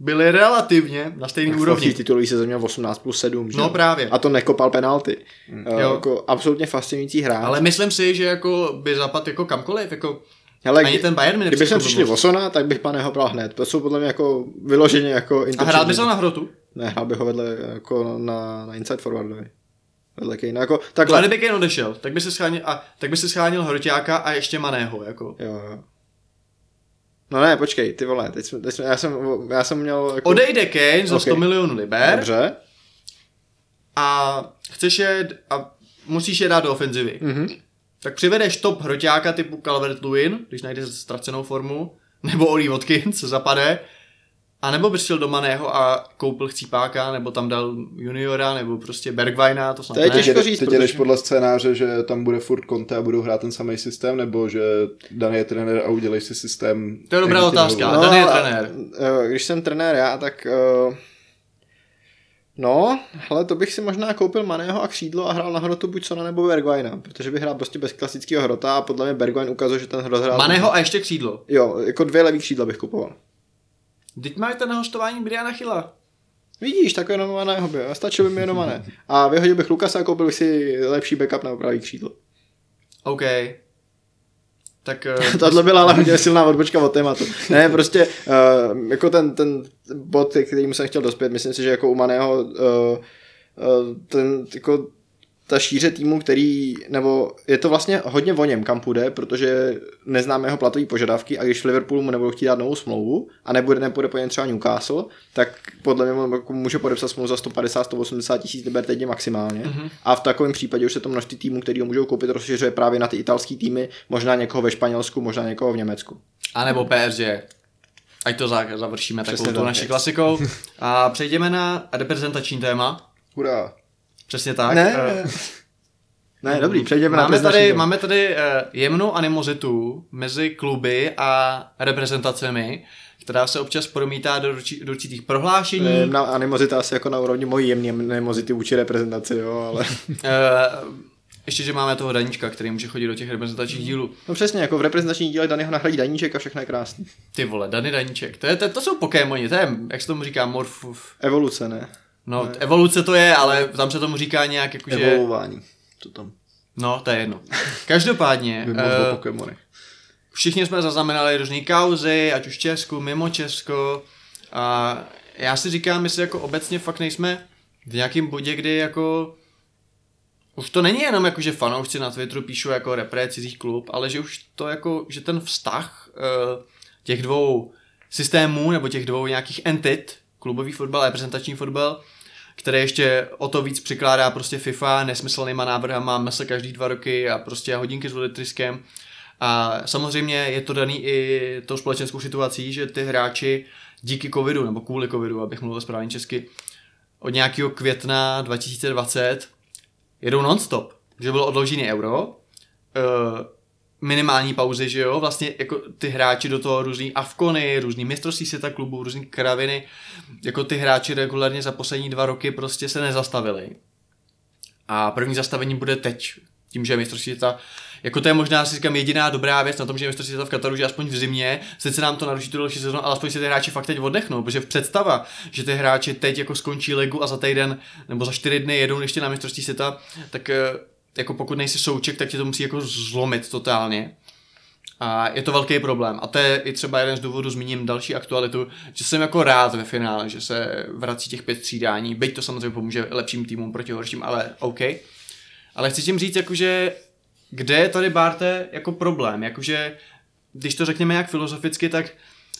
byly relativně na stejný no, úrovni. V titulu se měl osmnáct plus sedm, že? No právě. A to nekopal penalty. Mm. Jo. Jako absolutně fascinující hráč. Ale myslím si, že jako by zapadl jako kamkoliv, jako hele, ani ten Bayern mi nepřišel. Kdyby jsme přišli Vosona, tak bych Maného bral hned. To jsou podle mě jako vyloženě jako interčení. A hrál bys ho na hrotu? Ne, hrál bych ho vedle jako na, na inside forwardovi. Vedle Kejna, jako takhle. Kdyby Kejn odešel, tak by se schánil, a, tak by se schánil Hroťáka a ještě Maného, jako. Jo, jo. No ne, počkej, ty vole, teď jsme, teď jsme, já, jsem, já jsem měl... Jako... Odejde Kane za okay. sto milionů liber. Dobře. A chceš je, a musíš je dát do ofenzivy. Mm-hmm. Tak přivedeš top hroťáka typu Calvert-Lewin, když najdeš ztracenou formu, nebo Oli Watkins, co zapade, a nebo bys šel do Maného a koupil Chcípáka, nebo tam dal juniora, nebo prostě Bergwijna, to snad ne. To je těžko říct, teď jdeš protože... podle scénáře, že tam bude furt Conte a budou hrát ten samý systém, nebo že daný je trenér a udělej si systém... To je dobrá otázka, daný je trenér. Když jsem trenér já, tak... Uh... No, ale to bych si možná koupil Maného a křídlo a hrál na hrotu buď Sona nebo Bergwijna, protože bych hrál prostě bez klasického hrota a podle mě Bergwijn ukazuje, že ten hrot hrál... Maného a ještě křídlo? Jo, jako dvě levý křídla bych kupoval. Teď máte na hostování Briana Chyla. Vidíš, tak jenom Maného by, stačilo by mi jenom Mané. A vyhodil bych Lukasa a koupil bych si lepší backup na pravý křídlo. OK. Tak... Tato byla ale hodně silná odbočka od tématu. Ne, prostě uh, jako ten, ten bod, kterým jsem chtěl dospět, myslím si, že jako u Maného uh, uh, ten, jako ta šíře týmu, který, nebo je to vlastně hodně o něm, kam půjde, protože neznáme jeho platové požadavky a když v Liverpoolu mu nebudou chtít dát novou smlouvu a nebude, nepůjde po něm třeba Newcastle, tak podle mě může podepsat smlouvu za sto padesát až sto osmdesát tisíc liber týdně maximálně. Mm-hmm. A v takovém případě už se to množství týmů, který ho můžou koupit, rozšiřuje právě na ty italský týmy, možná někoho ve Španělsku, možná někoho v Německu. A nebo P S G. Ať to završíme takovou tu naší klasikou. A přejdeme na reprezentační téma. Hurá. Přesně tak. Ne, uh, ne dobrý, přejdeme máme na to. Tady, máme tady uh, jemnou animozitu mezi kluby a reprezentacemi, která se občas promítá do, ruči, do určitých prohlášení. Jemná animozita asi jako na úrovni mojí jemné animozity vůči reprezentaci, jo, ale... Uh, ještě, že máme toho Daníčka, který může chodit do těch reprezentačních mm. dílů. No přesně, jako v reprezentačních dílech Danyho nahradí Daníček a všechno je krásné. Ty vole, Dany Daníček, to, je, to, to jsou pokémoni, to je, jak se tomu říká, morfův... Evoluce, ne? No, ne. Evoluce to je, ale tam se tomu říká nějak jakože... Evolování, to tam. No, to je jedno. Každopádně, uh, všichni jsme zaznamenali různé kauzy, ať už Česku, mimo Česko. A já si říkám, jestli jako obecně fakt nejsme v nějakém bodě, kdy jako... Už to není jenom jakože fanoušci na Twitteru píšou jako repre cizích klub, ale že už to jako, že ten vztah uh, těch dvou systémů nebo těch dvou nějakých entit, klubový fotbal a reprezentační fotbal, který ještě o to víc přikládá prostě FIFA nesmyslnýma návrhama, mese každý dva roky a prostě hodinky s vodetryskem. A samozřejmě je to daný i tou společenskou situací, že ty hráči díky covidu, nebo kvůli covidu, abych mluvil správně česky, od nějakého května dva tisíce dvacet jedou non-stop. Že bylo odložený euro, minimální pauzy, že jo, vlastně jako ty hráči do toho různý avkony, různý mistrovství světa klubů, různý kraviny, jako ty hráči regulárně za poslední dva roky prostě se nezastavili. A první zastavení bude teď, tím, že mistrovství světa, jako to je možná si říkám jediná dobrá věc na tom, že mistrovství světa v Kataru, že aspoň v zimě, sice nám to naruší tu další sezónu, ale aspoň si ty hráči fakt teď oddechnou, protože představa, že ty hráči teď jako skončí ligu a za týden nebo za čtyři dny jedou ještě na mistrovství světa, tak jako pokud nejsi souček, tak tě to musí jako zlomit totálně. A je to velký problém. A to je i třeba jeden z důvodů, zmíním další aktualitu, že jsem jako rád ve finále, že se vrací těch pět střídání, byť to samozřejmě pomůže lepším týmům proti horším, ale OK. Ale chci tím říct, jakože, kde je tady, Bárte, jako problém. Jakože, když to řekněme jak filozoficky, tak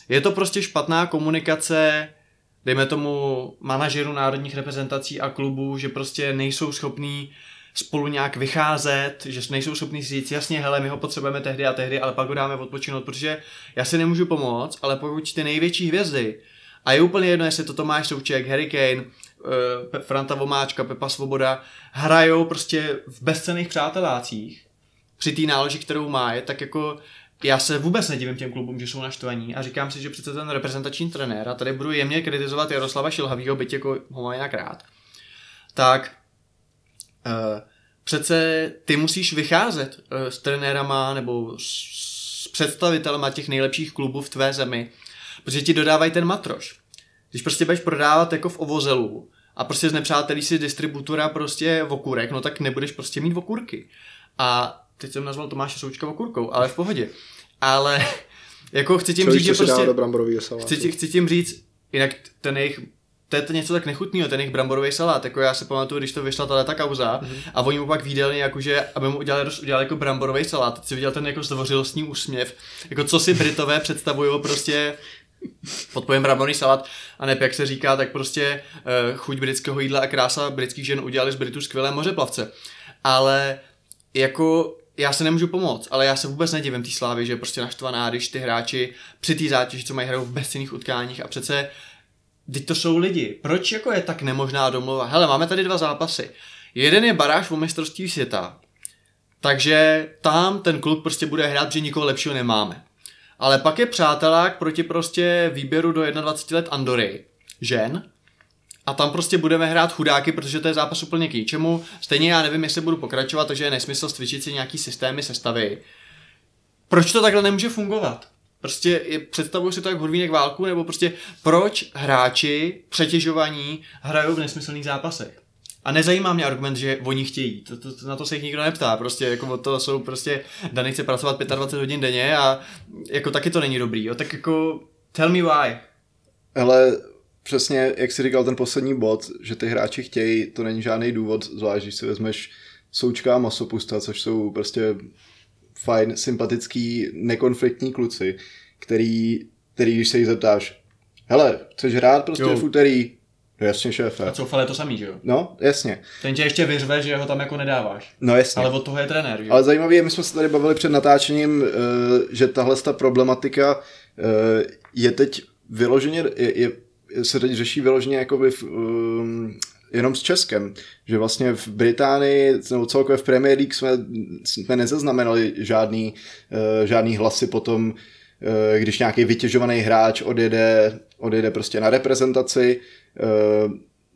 je to prostě špatná komunikace, dejme tomu manažerů národních reprezentací a klubů, že prostě nejsou schopní spolu nějak vycházet, že nejsou schopní si říct, jasně, hele, my ho potřebujeme tehdy a tehdy, ale pak ho dáme odpočinout, protože já si nemůžu pomoct, ale pokud ty největší hvězdy, a je úplně jedno, jestli to Tomáš Souček, Harry Kane, Pe- Franta Vomáčka, Pepa Svoboda, hrajou prostě v bezcenných přátelácích při té náloži, kterou má, je, tak jako já se vůbec nedivím těm klubům, že jsou naštvaní a říkám si, že přece ten reprezentační trenér, a tady budu jemně kritizovat Jaroslava Šilhavýho, byť jako ho mám nějak rád, tak přece ty musíš vycházet s trenérama nebo s představitelema těch nejlepších klubů v tvé zemi, protože ti dodávají ten matroš. Když prostě budeš prodávat jako v Ovozelu a prostě znepřátelíš si distributora prostě okurek, no tak nebudeš prostě mít okurky. A teď jsem nazval Tomáše Součka okurkou, ale v pohodě. Ale jako chci tím Člověk, říct, že prostě... Chci, chci tím říct, jinak ten jejich... To je to něco tak nechutného, ten jejich bramborový salát, jako já se pamatuju, když to vyšla tato kauza mm-hmm. a oni mu pak výdelně, jakože, aby mu udělali, udělali jako bramborový salát, teď si viděl ten jako zdvořilostní úsměv, jako co si Britové představují prostě pod pojem bramborový salát, a ne, jak se říká, tak prostě uh, chuť britského jídla a krása britských žen udělali z Britů skvělé mořeplavce, ale jako... Já se nemůžu pomoct, ale já se vůbec nedivím té Slávy, že je prostě naštvaná, když ty hráči při té zátěži, co mají hrajou v bezcenných utkáních a přece teď to jsou lidi. Proč jako je tak nemožná domluva? Hele, máme tady dva zápasy. Jeden je baráž o mistrovství světa. Takže tam ten klub prostě bude hrát, že nikoho lepšího nemáme. Ale pak je přátelák proti prostě výběru do dvacet jedna let Andory. Žen. A tam prostě budeme hrát chudáky, protože to je zápas úplně k ničemu. Stejně já nevím, jestli budu pokračovat, takže je nesmysl stvičit si nějaký systémy, sestavy. Proč to takhle nemůže fungovat? Prostě představuji si to jak Hurvínek válku, nebo prostě proč hráči přetěžovaní hrajou v nesmyslných zápasech? A nezajímá mě argument, že oni chtějí. To, to, to, na to se jich nikdo neptá. Prostě jako to jsou prostě, Dany chce pracovat dvacet pět hodin denně a jako taky to není dobrý. Jo? Tak jako tell me why. Ale přesně, jak jsi říkal ten poslední bod, že ty hráči chtějí, to není žádný důvod, zvlášť když si vezmeš Součka a Masopusta, což jsou prostě fajn, sympatický, nekonfliktní kluci, který, který když se jich zeptáš, hele, chceš hrát prostě jo. v úterý? No jasně, šéfe. A Coufal je to samý, že jo? No, jasně. Ten tě ještě vyřve, že ho tam jako nedáváš. No jasně. Ale od toho je trenér, že jo? Ale zajímavé je, my jsme se tady bavili před natáčením, že tahle ta problematika je teď vyloženě, je, je, se teď řeší vyloženě jakoby v, um, jenom s Českem, že vlastně v Británii nebo celkově v Premier League jsme, jsme nezaznamenali žádný, uh, žádný hlasy potom, uh, když nějaký vytěžovaný hráč odjede, odjede prostě na reprezentaci. Uh,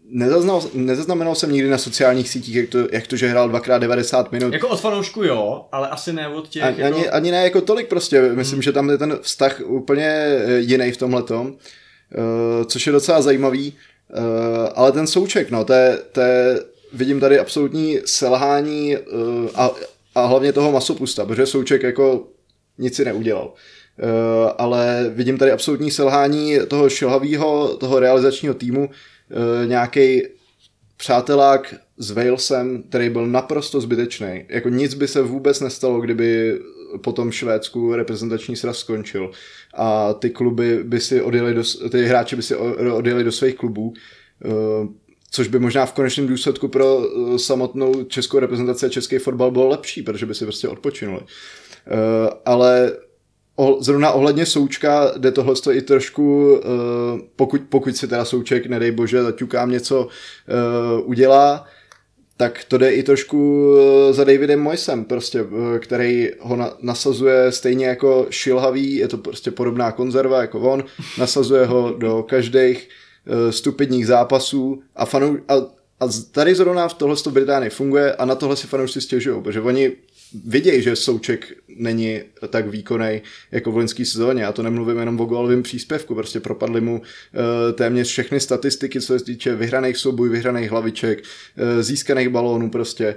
nezaznal, nezaznamenal jsem nikdy na sociálních sítích, jak to, jak to že hrál dvakrát devadesát minut. Jako od fanoušku jo, ale asi ne od těch. Ani, jako... ani, ani ne jako tolik prostě, myslím, hmm. že tam je ten vztah úplně jiný v tomhletom. Uh, což je docela zajímavý, uh, ale ten Souček, no, to je, to je, vidím tady absolutní selhání uh, a, a hlavně toho Masopusta, protože Souček jako nic si neudělal. Uh, ale vidím tady absolutní selhání toho šilhavýho, toho realizačního týmu, uh, nějaký přátelák s Walesem, který byl naprosto zbytečný. Jako nic by se vůbec nestalo, kdyby po tom Švédsku reprezentační sraz skončil a ty kluby by si odjeli do, ty hráči by si odjeli do svých klubů, což by možná v konečném důsledku pro samotnou českou reprezentaci a český fotbal bylo lepší, protože by si prostě odpočinuli. Ale zrovna ohledně Součka jde tohle i trošku, pokud, pokud si teda Souček, nedej bože, zaťukám něco udělá, tak to jde i trošku za Davidem Moyesem, prostě, který ho na, nasazuje stejně jako šilhavý, je to prostě podobná konzerva jako on, nasazuje ho do každých uh, stupidních zápasů a, fanou, a, a tady zrovna v tohle v Británii funguje a na tohle si fanoušci stěžují, protože oni vidějí, že Souček není tak výkonný jako v loňský sezóně a to nemluvím jenom o gólovém příspěvku, prostě propadly mu e, téměř všechny statistiky, co se týče vyhraných soubojů, vyhraných hlaviček, e, získaných balónů prostě e,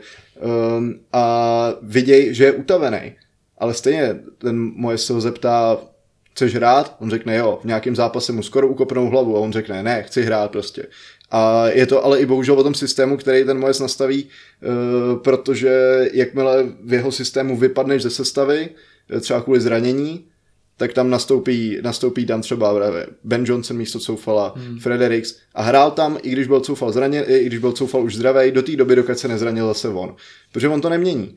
a vidějí, že je utavený, ale stejně ten Moyes se ho zeptá, chceš hrát? On řekne jo, v nějakém zápase mu skoro ukopnou hlavu a on řekne ne, chci hrát prostě. A je to ale i bohužel o tom systému, který ten Moyes nastaví, protože jakmile v jeho systému vypadneš ze sestavy, třeba kvůli zranění, tak tam nastoupí, nastoupí tam třeba Ben Johnson místo Coufala, hmm. Fredericks a hrál tam, i když byl Coufal zraněn, i když byl Coufal už zdravý, do té doby, dokud se nezranil zase on. Protože on to nemění.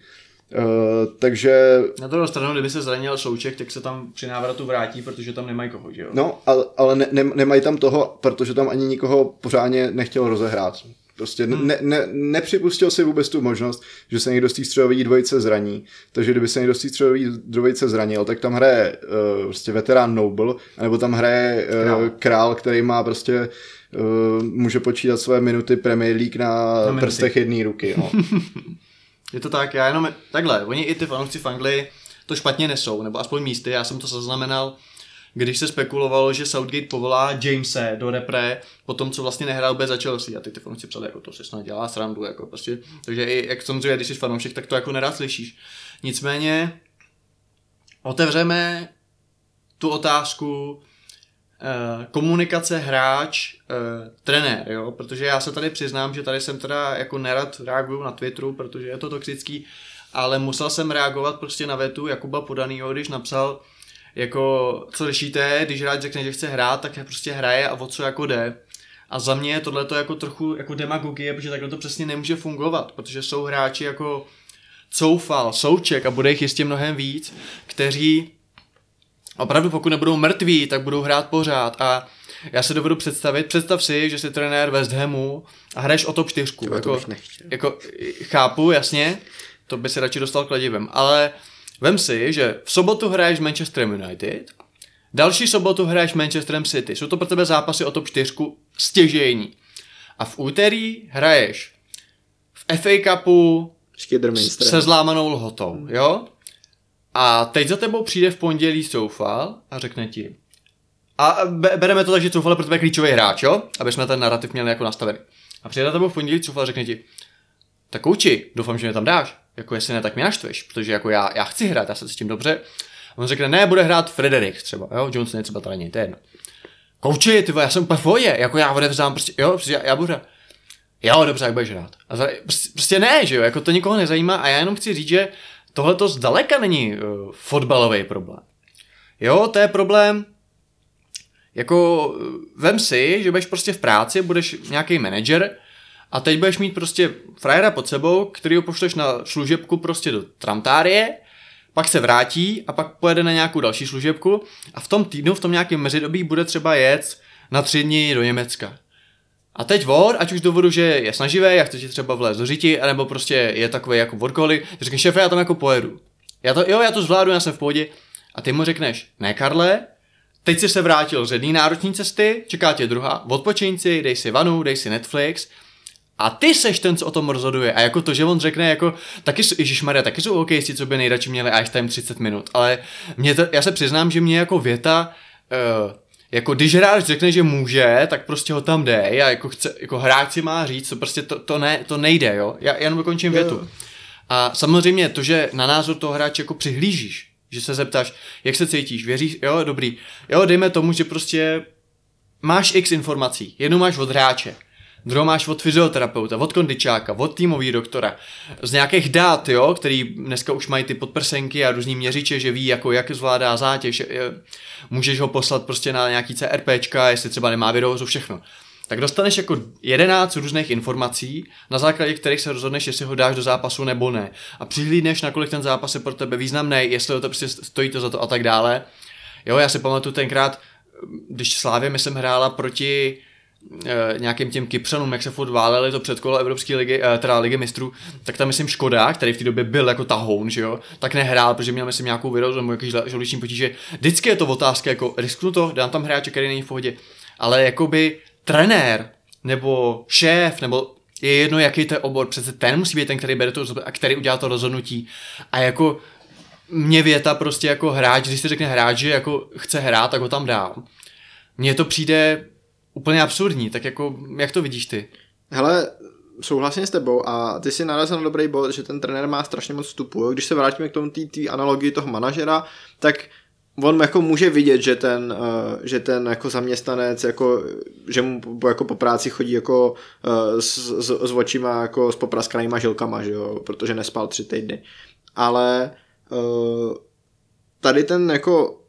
Uh, takže... Na druhou stranu, kdyby se zranil Souček, tak se tam při návratu vrátí, protože tam nemají koho, že jo? No, ale, ale ne, ne, nemají tam toho, protože tam ani nikoho pořádně nechtěl rozehrát. Prostě hmm. ne, ne, nepřipustil si vůbec tu možnost, že se někdo z té středové dvojice zraní. Takže kdyby se někdo z té středové dvojice zranil, tak tam hraje uh, prostě veterán Noble, nebo tam hraje uh, král. král, který má prostě uh, může počítat své minuty Premier League na, na prstech jedné ruky, no. Je to tak, já jenom takhle, oni i ty fanoušci v Anglii to špatně nesou, nebo aspoň místy, já jsem to zaznamenal, když se spekulovalo, že Southgate povolá Jamese do repre, po tom, co vlastně nehrál bez za Chelsea, a ty ty fanoušci psali, jako to se snad dělá srandu, jako prostě, takže i jak samozřejmě, když jsi fanoušek, tak to jako nerad slyšíš. Nicméně, otevřeme tu otázku eh, komunikace hráč, trenér, jo, protože já se tady přiznám, že tady jsem teda jako nerad reaguju na Twitteru, protože je to toxický, ale musel jsem reagovat prostě na větu Jakuba Podanýho, když napsal jako, co řešíte, když hráč řekne, že chce hrát, tak prostě hraje a o co jako jde. A za mě je tohleto jako trochu jako demagogie, protože takhle to přesně nemůže fungovat, protože jsou hráči jako Coufal, Souček a bude jich jistě mnohem víc, kteří opravdu pokud nebudou mrtví, tak budou hrát pořád a já se dovedu představit, představ si, že jsi trenér West Hamu a hraješ o top čtyřku. Jako, to bych nechtěl. Jako, chápu, jasně, to by si radši dostal kladivem, ale vem si, že v sobotu hraješ Manchesterem United, další sobotu hraješ Manchesterem City, jsou to pro tebe zápasy o top čtyřku stěžejní. A v úterý hraješ v F A Cupu se zlámanou lhotou, jo? A teď za tebou přijde v pondělí Soufal a řekne ti, a bereme to tak, že Soufal je pro tebe klíčový hráč, jo? Aby jsme ten narrativ měli jako nastavený. A přijde za tebou v pondělí Soufal a řekne ti, tak kouči, doufám, že mě tam dáš. Jako jestli ne, tak mě naštveš, protože jako já, já chci hrát, já se cítím dobře. A on řekne, ne, bude hrát Frederik třeba, jo? Johnson je třeba to není, to je jedno. Kouči, ty vole, já jsem úplně v pohodě, jako já odevzdám, prostě, jo, prostě já, já budu hrát. Jo, dobře, jak budeš hrát. A zda, prostě, prostě ne, že jo, jako to nikoho nezajímá a já jenom chci říct, že tohle to zdaleka není uh, fotbalový problém. Jo, to je problém, jako vem si, že budeš prostě v práci, budeš nějaký manager a teď budeš mít prostě frajera pod sebou, který ho pošleš na služebku prostě do tramtárie, pak se vrátí a pak pojede na nějakou další služebku a v tom týdnu, v tom nějakém mezidobí bude třeba jet na tři dny do Německa. A teď on, ať už důvodu, že je snaživý, já chci ti třeba vlézt do řiti, anebo prostě je takový jako workoholik, řekneš, šéfe, já tam jako pojedu. Já to, jo, já to zvládnu, já jsem v pohodě. A ty mu řekneš, ne Karle, teď jsi se vrátil z jedné náročné cesty, čeká tě druhá, odpočiň si, dej si vanu, dej si Netflix. A ty seš ten, co o tom rozhoduje. A jako to, že on řekne, jako, taky, ježišmarja, taky jsou hokejisti, co by nejradši měli ice time třicet minut. Ale mě to, já se přiznám, že mě jako věta, uh, jako když hráč řekne, že může, tak prostě ho tam dej. A jako, chce, jako hráč si má říct, co prostě to, to, ne, to nejde, jo. Já jenom dokončím větu. Jo. A samozřejmě to, že na názor toho hráče jako přihlížíš, že se zeptáš, jak se cítíš, věříš, jo, dobrý. Jo, dejme tomu, že prostě máš x informací, jednu máš od hráče. Druhou máš od fyzioterapeuta, od kondičáka, od týmový doktora, z nějakých dát, jo, který dneska už mají ty podprsenky a různý měřiče, že ví, jako, jak zvládá zátěž, můžeš ho poslat prostě na nějaký CRPčka, jestli třeba nemá vědomost, všechno. Tak dostaneš jako jedenáct různých informací, na základě kterých se rozhodneš, jestli ho dáš do zápasu nebo ne. A přihlídneš, nakolik ten zápas je pro tebe významný, jestli o to prostě stojí to za to a tak dále. Jo, já si pamatuju tenkrát, když Slávě myslím hrála proti nějakým těm Kypřanům, jak se furt váleli to předkolo Evropské ligy, teda Ligy mistrů, tak tam myslím Škoda, který v té době byl jako tahoun, že jo, tak nehrál, protože měl myslím nějakou virozu nebo jaký žaludeční potíže. Vždycky je to otázka, jako risknu to, dám tam hráče, který není v pohodě, ale jakoby trenér nebo šéf, nebo je jedno, jaký to je obor, přece ten musí být ten, který bere to a který udělá to rozhodnutí. A jako mě věta prostě jako hráč, když se řekne hráč, že jako chce hrát, tak ho tam dám. Mně to přijde úplně absurdní, tak jako, jak to vidíš ty? Hele, souhlasím s tebou a ty si narazil na dobrý bod, že ten trenér má strašně moc vstupu. Když se vrátíme k tomu té analogii toho manažera, tak on jako může vidět, že ten, že ten jako zaměstnanec, jako, že mu jako po práci chodí jako s, s, s očima, jako s popraskanýma žilkama, že jo? Protože nespal tři týdny. Ale tady ten jako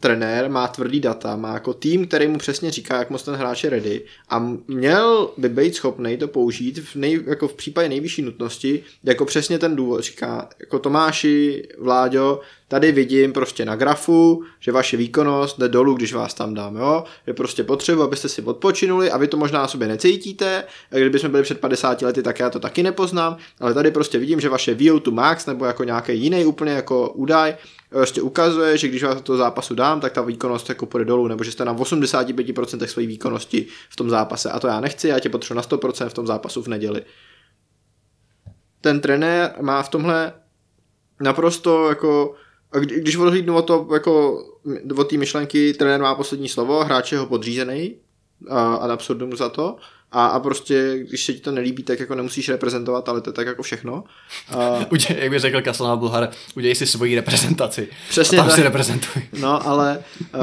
trenér má tvrdý data, má jako tým, který mu přesně říká, jak moc ten hráč je ready a měl by být schopný to použít v, nej, jako v případě nejvyšší nutnosti, jako přesně ten důvod říká, jako Tomáši, Vláďo, tady vidím prostě na grafu, že vaše výkonnost jde dolů, když vás tam dám, jo, je prostě potřeba, abyste si odpočinuli a vy to možná sobě necítíte, kdybychom byli před padesáti lety, tak já to taky nepoznám, ale tady prostě vidím, že vaše V O dva max nebo jako nějaký jiný úplně jako údaj prostě ukazuje, že když vás do toho zápasu dám, tak ta výkonnost jako půjde dolů, nebo že jste na osmdesát pět procent své výkonnosti v tom zápase a to já nechci, já tě potřebuji na sto procent v tom zápasu v neděli. Ten trenér má v tomhle naprosto jako, když odhlídnu o to, jako o té myšlenky, trenér má poslední slovo, hráč je ho podřízený a, a absurdum za to a, a prostě, když se ti to nelíbí, tak jako nemusíš reprezentovat, ale to je tak jako všechno. A jak by řekl Kaslana Bulhara, udělej si svoji reprezentaci. Přesně a tam tak si reprezentuj. No, ale uh,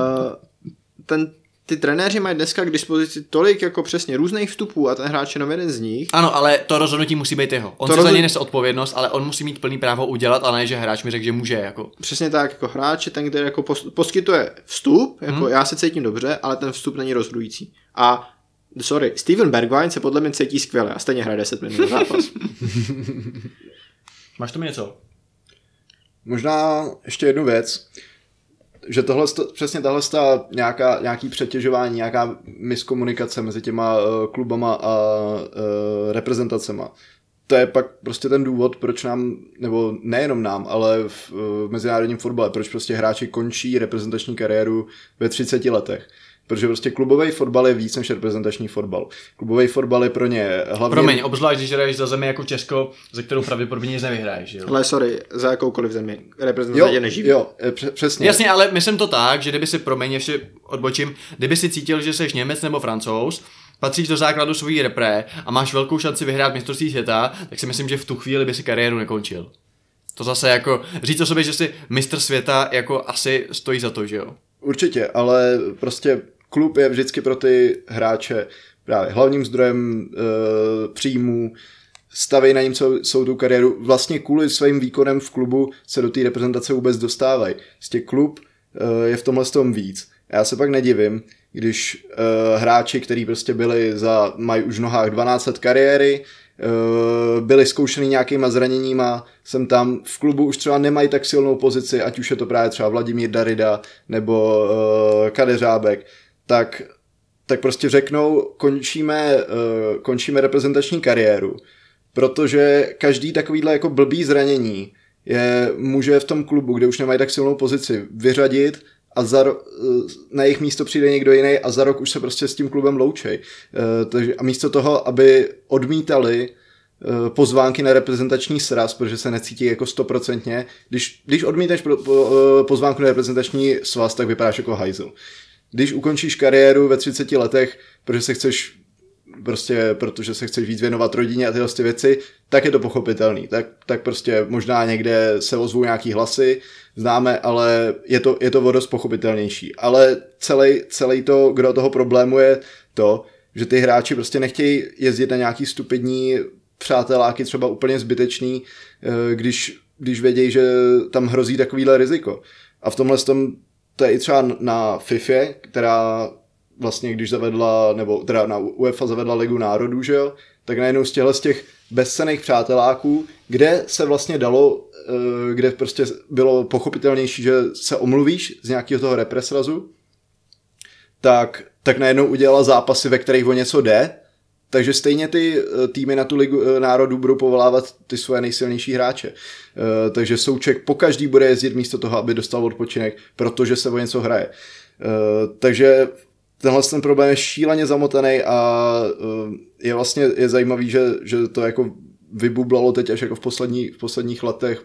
ten ty trenéři mají dneska k dispozici tolik jako přesně různých vstupů a ten hráč je jenom jeden z nich. Ano, ale to rozhodnutí musí být jeho. On to se rozhod... za něj nese odpovědnost, ale on musí mít plný právo udělat, ale ne, že hráč mi řekl, že může. Jako. Přesně tak, jako hráč je ten, který jako pos... poskytuje vstup, jako hmm. já se cítím dobře, ale ten vstup není rozhodující. A sorry, Steven Bergwijn se podle mě cítí skvěle a stejně hraje deset minut zápas. Máš tam něco? Možná ještě jednu věc. Že tohle, přesně tahle nějaká, nějaký přetěžování, nějaká miskomunikace mezi těma uh, klubama a uh, reprezentacema. To je pak prostě ten důvod, proč nám, nebo nejenom nám, ale v, uh, v mezinárodním fotbale, proč prostě hráči končí reprezentační kariéru ve třiceti letech. Protože prostě klubový fotbal je víc než reprezentační fotbal. Klubový fotbal je pro ně hlavně... Promiň, obzvlášť, když hraješ za zemi jako Česko, ze kterou pravděpodobně nic nevyhraješ, jo? Ale sorry, za jakoukoliv zemi reprezentace tě neživí. Jo, přesně. Jasně, ale myslím to tak, že kdyby si, promiň, ještě odbočím, kdyby si cítil, že jsi Němec nebo Francouz, patříš do základu svojí repre a máš velkou šanci vyhrát mistrovství světa, tak si myslím, že v tu chvíli by si kariéru nekončil. To zase jako říct o sobě, že jsi mistr světa, jako asi stojí za to, že jo? Určitě, ale prostě klub je vždycky pro ty hráče právě hlavním zdrojem e, příjmů, staví na něm celou tu kariéru. Vlastně kvůli svým výkonem v klubu se do té reprezentace vůbec dostávají. Vlastně klub e, je v tomhle tom víc. Já se pak nedivím, když e, hráči, kteří prostě byli za, mají už v nohách dvanáct let kariéry, byli zkoušený nějakýma zraněníma, jsem tam v klubu už třeba nemají tak silnou pozici, ať už je to právě třeba Vladimír Darida nebo uh, Kadeřábek, tak, tak prostě řeknou, končíme, uh, končíme reprezentační kariéru, protože každý takovýhle jako blbý zranění je, může v tom klubu, kde už nemají tak silnou pozici, vyřadit a za ro- na jejich místo přijde někdo jiný a za rok už se prostě s tím klubem loučej. E, a místo toho, aby odmítali e, pozvánky na reprezentační sraz, protože se necítí jako stoprocentně, když, když odmítneš po, po, pozvánku na reprezentační svaz, tak vypadáš jako hajzl. Když ukončíš kariéru ve třiceti letech, protože se chceš prostě, protože se chceš víc věnovat rodině a tyhle ty věci, tak je to pochopitelný. Tak, tak prostě možná někde se ozvou nějaký hlasy, známe, ale je to, je to o dost pochopitelnější. Ale celý, celý to, kdo toho problému je to, že ty hráči prostě nechtějí jezdit na nějaký stupidní přáteláky, třeba úplně zbytečný, když, když vědějí, že tam hrozí takovýhle riziko. A v tomhle tom, to je i třeba na FIFA, která vlastně když zavedla, nebo teda na UEFA zavedla Ligu národů, že jo, tak najednou z těchto z těch bezcenných přáteláků, kde se vlastně dalo, kde prostě bylo pochopitelnější, že se omluvíš z nějakého toho represrazu, tak, tak najednou udělala zápasy, ve kterých o něco jde, takže stejně ty týmy na tu Ligu národů budou povolávat ty svoje nejsilnější hráče. Takže Souček po každý bude jezdit místo toho, aby dostal odpočinek, protože se o něco hraje. Takže tenhle ten problém je šíleně zamotaný a je vlastně je zajímavý, že, že to jako vybublalo teď až jako v, poslední, v posledních letech.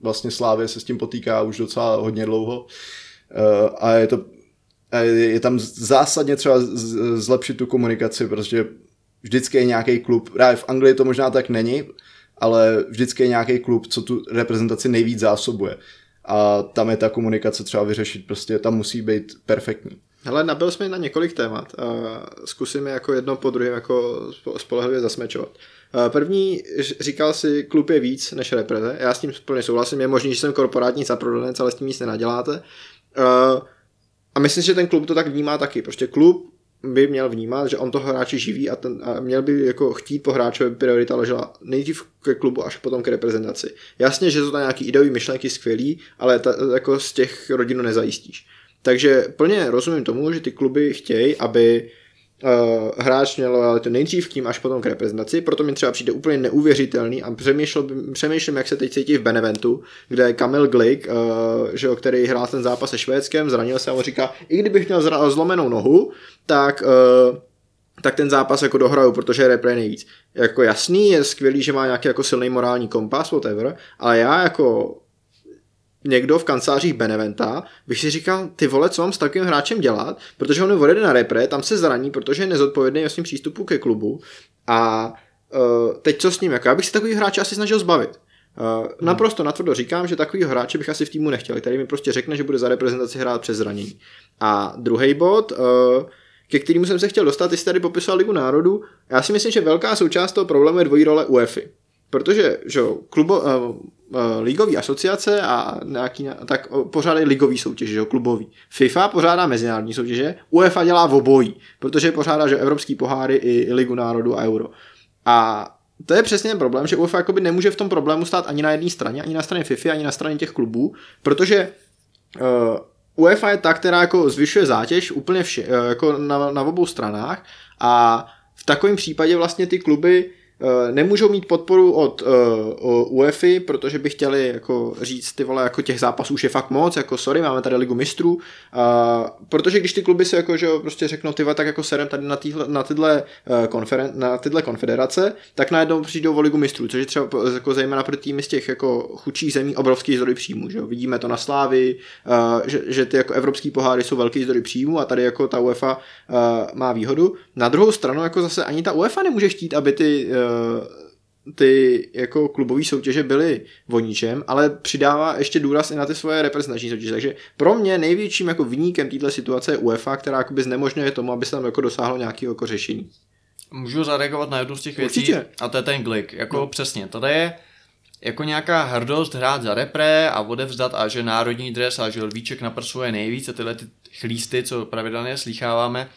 Vlastně Slávie se s tím potýká už docela hodně dlouho a je, to, a je tam zásadně třeba zlepšit tu komunikaci, protože vždycky je nějaký klub, právě v Anglii to možná tak není, ale vždycky je nějaký klub, co tu reprezentaci nejvíc zásobuje a tam je ta komunikace třeba vyřešit, prostě tam musí být perfektní. Hele, nabil jsme na několik témat a zkusíme jako jedno po druhém jako spolehlivě zasmečovat. První, říkal si, klub je víc než repreze. Já s tím plně souhlasím, je možný, že jsem korporátní zaprodanec, ale s tím nic nenaděláte. A myslím, že ten klub to tak vnímá taky. Prostě klub by měl vnímat, že on toho hráče živí a, ten, a měl by jako chtít po hráčovi, aby priorita ležela nejdřív ke klubu až potom k reprezentaci. Jasně, že jsou tam nějaký ideové myšlenky skvělý, ale ta, jako z těch rodinu nezajistíš. Takže plně rozumím tomu, že ty kluby chtějí, aby uh, hráč měl ale to nejdřív k tím až potom k reprezentaci, proto mi třeba přijde úplně neuvěřitelný a přemýšlím, jak se teď cítí v Beneventu, kde Kamil Glik, uh, že, který hrál ten zápas se Švédskem, zranil se a on říká, i kdybych měl zra- zlomenou nohu, tak... Uh, tak ten zápas jako dohraju, protože je repre nejvíc. Jako jasný, je skvělý, že má nějaký jako silný morální kompas, whatever, ale já jako... někdo v kancelářích Beneventa bych si říkal, ty vole, co mám s takovým hráčem dělat, protože on odjede na repre, tam se zraní, protože je nezodpovědný o svým přístupu ke klubu a uh, teď co s ním, jako já bych si takový hráče asi snažil zbavit. Uh, naprosto natvrdo říkám, že takovýho hráče bych asi v týmu nechtěl, který mi prostě řekne, že bude za reprezentaci hrát přes zranění. A druhý bod, uh, ke kterému jsem se chtěl dostat, ty jsi tady popisoval Ligu národů, já si myslím, že velká součást toho problému je dvojí role UEFY. Protože že klubo, uh, uh, ligový asociace a nějaký, tak uh, pořádají ligový soutěže, že, klubový. FIFA pořádá mezinárodní soutěže, UEFA dělá obojí, protože pořádá že, evropský poháry i Ligu národů a Euro. A to je přesně problém, že UEFA jakoby nemůže v tom problému stát ani na jedné straně, ani na straně FIFA, ani na straně těch klubů, protože uh, UEFA je ta, která jako zvyšuje zátěž úplně vše, jako na, na obou stranách a v takovém případě vlastně ty kluby Nemůžou mít podporu od UEFA, protože by chtěli jako říct, ty vole, jako těch zápasů už je fakt moc, jako sorry, máme tady Ligu mistrů, a protože když ty kluby si jako, že prostě řeknou, ty vole, tak jako serem tady na, týhle, na, tyhle konferen- na tyhle konfederace, tak najednou přijdou o Ligu mistrů, což je třeba jako zejména pro týmy z těch jako chudších zemí obrovský zdroj příjmů, že jo? Vidíme to na Slávy, že, že ty jako evropský poháry jsou velký zdroj příjmů a tady jako ta UEFA má výhodu. Na druhou stranu jako zase ani ta UEFA nemůže chtít, aby ty ty jako klubové soutěže byly o ničem, ale přidává ještě důraz i na ty svoje reprezentační soutěže. Takže pro mě největším jako viníkem této situace je UEFA, která jakoby znemožňuje tomu, aby se tam jako dosáhlo nějakého jako řešení. Můžu zareagovat na jednu z těch věcí. Určitě. A to je ten glik. Jako no. Přesně, tady je jako nějaká hrdost hrát za repre a odevzdat a že národní dres a že lvíček na prsu je nejvíc a tyhle ty chlísty, co pravidelně slýcháváme,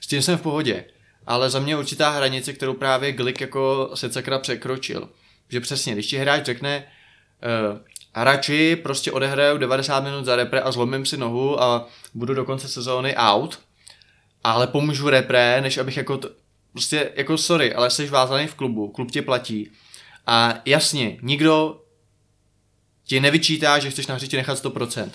s tím jsem v pohodě. Ale za mě určitá hranice, kterou právě Glik jako se sakra překročil. Že přesně, když ti hráč řekne uh, radši prostě odehraju devadesát minut za repre a zlomím si nohu a budu do konce sezóny out, ale pomůžu repre, než abych jako, t- prostě jako sorry, ale jsi vázaný v klubu, klub tě platí. A jasně, nikdo ti nevyčítá, že chceš na hřišti nechat sto procent.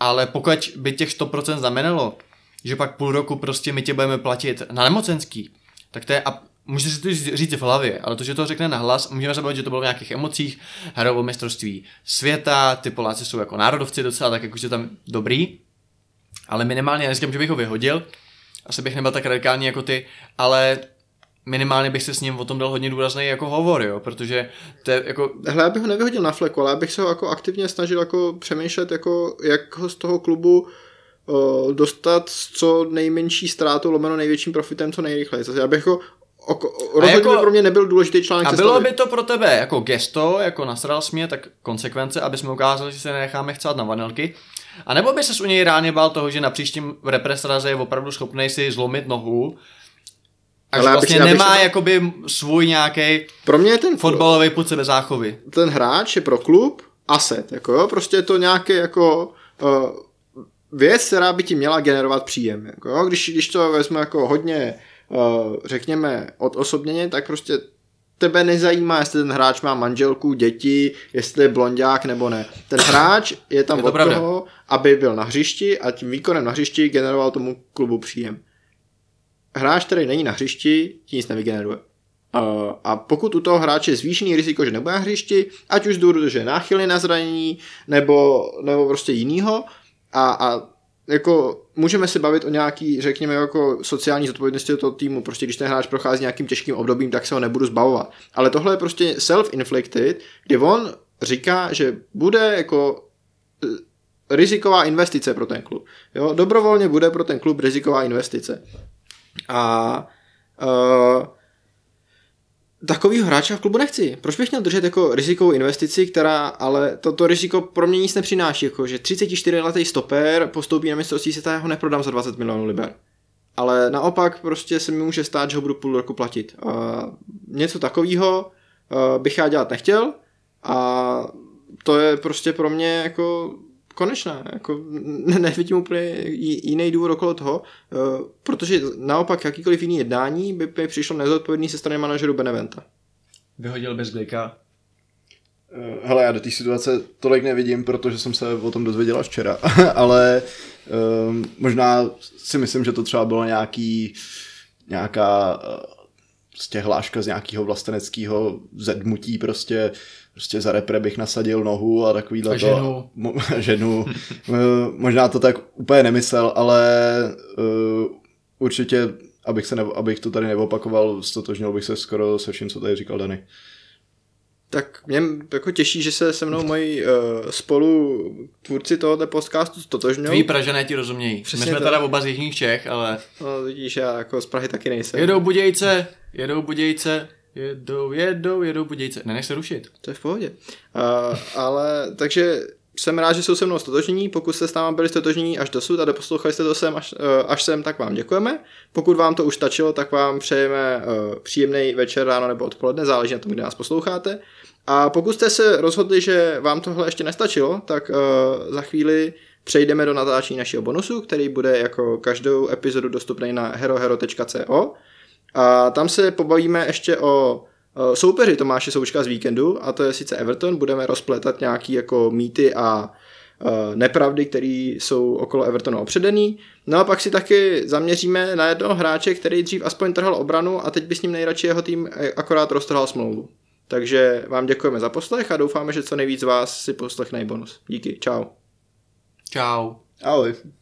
Ale pokud by těch sto procent znamenalo, že pak půl roku prostě my tě budeme platit na nemocenský, tak to je, a můžete si to říct v hlavě, ale to, že to řekne nahlas, můžeme se bavit, že to bylo v nějakých emocích, hrajou o mistrovství světa, ty Poláci jsou jako národovci docela, tak jakože tam dobrý, ale minimálně, já neříkám, že bych ho vyhodil, asi bych nebyl tak radikální jako ty, ale minimálně bych se s ním o tom dal hodně důrazný jako hovor, jo, protože to je jako... Hle, já bych ho nevyhodil na fleku, ale já bych se ho jako aktivně snažil jako přemýšlet, jako jak ho z toho klubu dostat s co nejmenší ztrátou lomeno největším profitem co nejrychleji. Já bych ho oko, rozhodně jako, by pro mě nebyl důležitý článek a bylo by to pro tebe jako gesto, jako nasral jsi mě, tak konsekvence, aby jsme ukázali, že se nenecháme chcát na vanilky. A nebo by ses u něj reálně bál toho, že na příštím represraze je opravdu schopnej si zlomit nohu a že vlastně bych, nemá bych... jakoby svůj nějaký fotbalový put sebe záchovy. Ten hráč je pro klub asset, jako jo, prostě je to nějaký jako uh, věc, která by ti měla generovat příjem. Jako, když, když to vezmu jako hodně, uh, řekněme, odosobněně, tak prostě tebe nezajímá, jestli ten hráč má manželku, děti, jestli je blonďák nebo ne. Ten hráč je tam je to od pravda. Toho, aby byl na hřišti a tím výkonem na hřišti generoval tomu klubu příjem. Hráč, který není na hřišti, ti nic nevygeneruje. Uh, a pokud u toho hráče je zvýšený riziko, že nebude na hřišti, ať už z důvodu, že je náchylný na zranění, nebo, nebo prostě jinýho, A, a jako můžeme se bavit o nějaký, řekněme, jako sociální zodpovědnosti toho týmu. Prostě když ten hráč prochází nějakým těžkým obdobím, tak se ho nebudu zbavovat. Ale tohle je prostě self-inflicted, kdy on říká, že bude jako riziková investice pro ten klub. Jo? Dobrovolně bude pro ten klub riziková investice. A uh, takovýho hráče v klubu nechci. Proč bych měl držet jako rizikovou investici, která ale toto riziko pro mě nic nepřináší, jako že třicetičtyřiletý stoper postoupí na mistrovství světa, já ho neprodám za dvacet milionů liber. Ale naopak prostě se mi může stát, že ho budu půl roku platit. Uh, něco takového uh, bych já dělat nechtěl a to je prostě pro mě jako konečná, jako nevidím úplně jiný důvod okolo toho, protože naopak jakýkoliv jiný jednání by, by přišlo nezodpovědný se strany manažeru Beneventa. Vyhodil bez Glika? Hele, já do té situace tolik nevidím, protože jsem se o tom dozvěděla včera, ale um, možná si myslím, že to třeba bylo nějaký, nějaká prostě hláška z nějakého vlasteneckého zedmutí prostě, prostě za repre bych nasadil nohu a takovýhle a ženu. To. Mo, ženu. Možná to tak úplně nemyslel, ale uh, určitě, abych, se ne, abych to tady neopakoval, stotožnil bych se skoro se vším, co tady říkal Dany. Tak mě jako těší, že se se mnou moji uh, spolu tvůrci tohoto podcastu stotožňují. Tví Pražané ti rozumějí. Přesně my jsme teda oba z jižních Čech, ale... No vidíš, já jako z Prahy taky nejsem. Jedou Budějce, jedou Budějce. Jedou, jedou, jedou Budějce. Nenech se rušit. To je v pohodě. Uh, ale takže jsem rád, že jsou se mnou stotožnění. Pokud jste s náma byli stotožnění až dosud a doposlouchali jste to sem až, uh, až sem, tak vám děkujeme. Pokud vám to už stačilo, tak vám přejeme uh, příjemný večer, ráno nebo odpoledne, záleží na tom, kde nás posloucháte. A pokud jste se rozhodli, že vám tohle ještě nestačilo, tak uh, za chvíli přejdeme do natáčení našeho bonusu, který bude jako každou epizodu dostupný na herohero tečka co. A tam se pobavíme ještě o Soupeři Tomáše Součka z víkendu, a to je sice Everton, budeme rozpletat nějaký jako mýty a nepravdy, které jsou okolo Evertonu opředený. No a pak si taky zaměříme na jednoho hráče, který dřív aspoň trhal obranu a teď by s ním nejradši jeho tým akorát roztrhal smlouvu. Takže vám děkujeme za poslech a doufáme, že co nejvíc z vás si poslechne bonus. Díky, čau. Čau. Ahoj.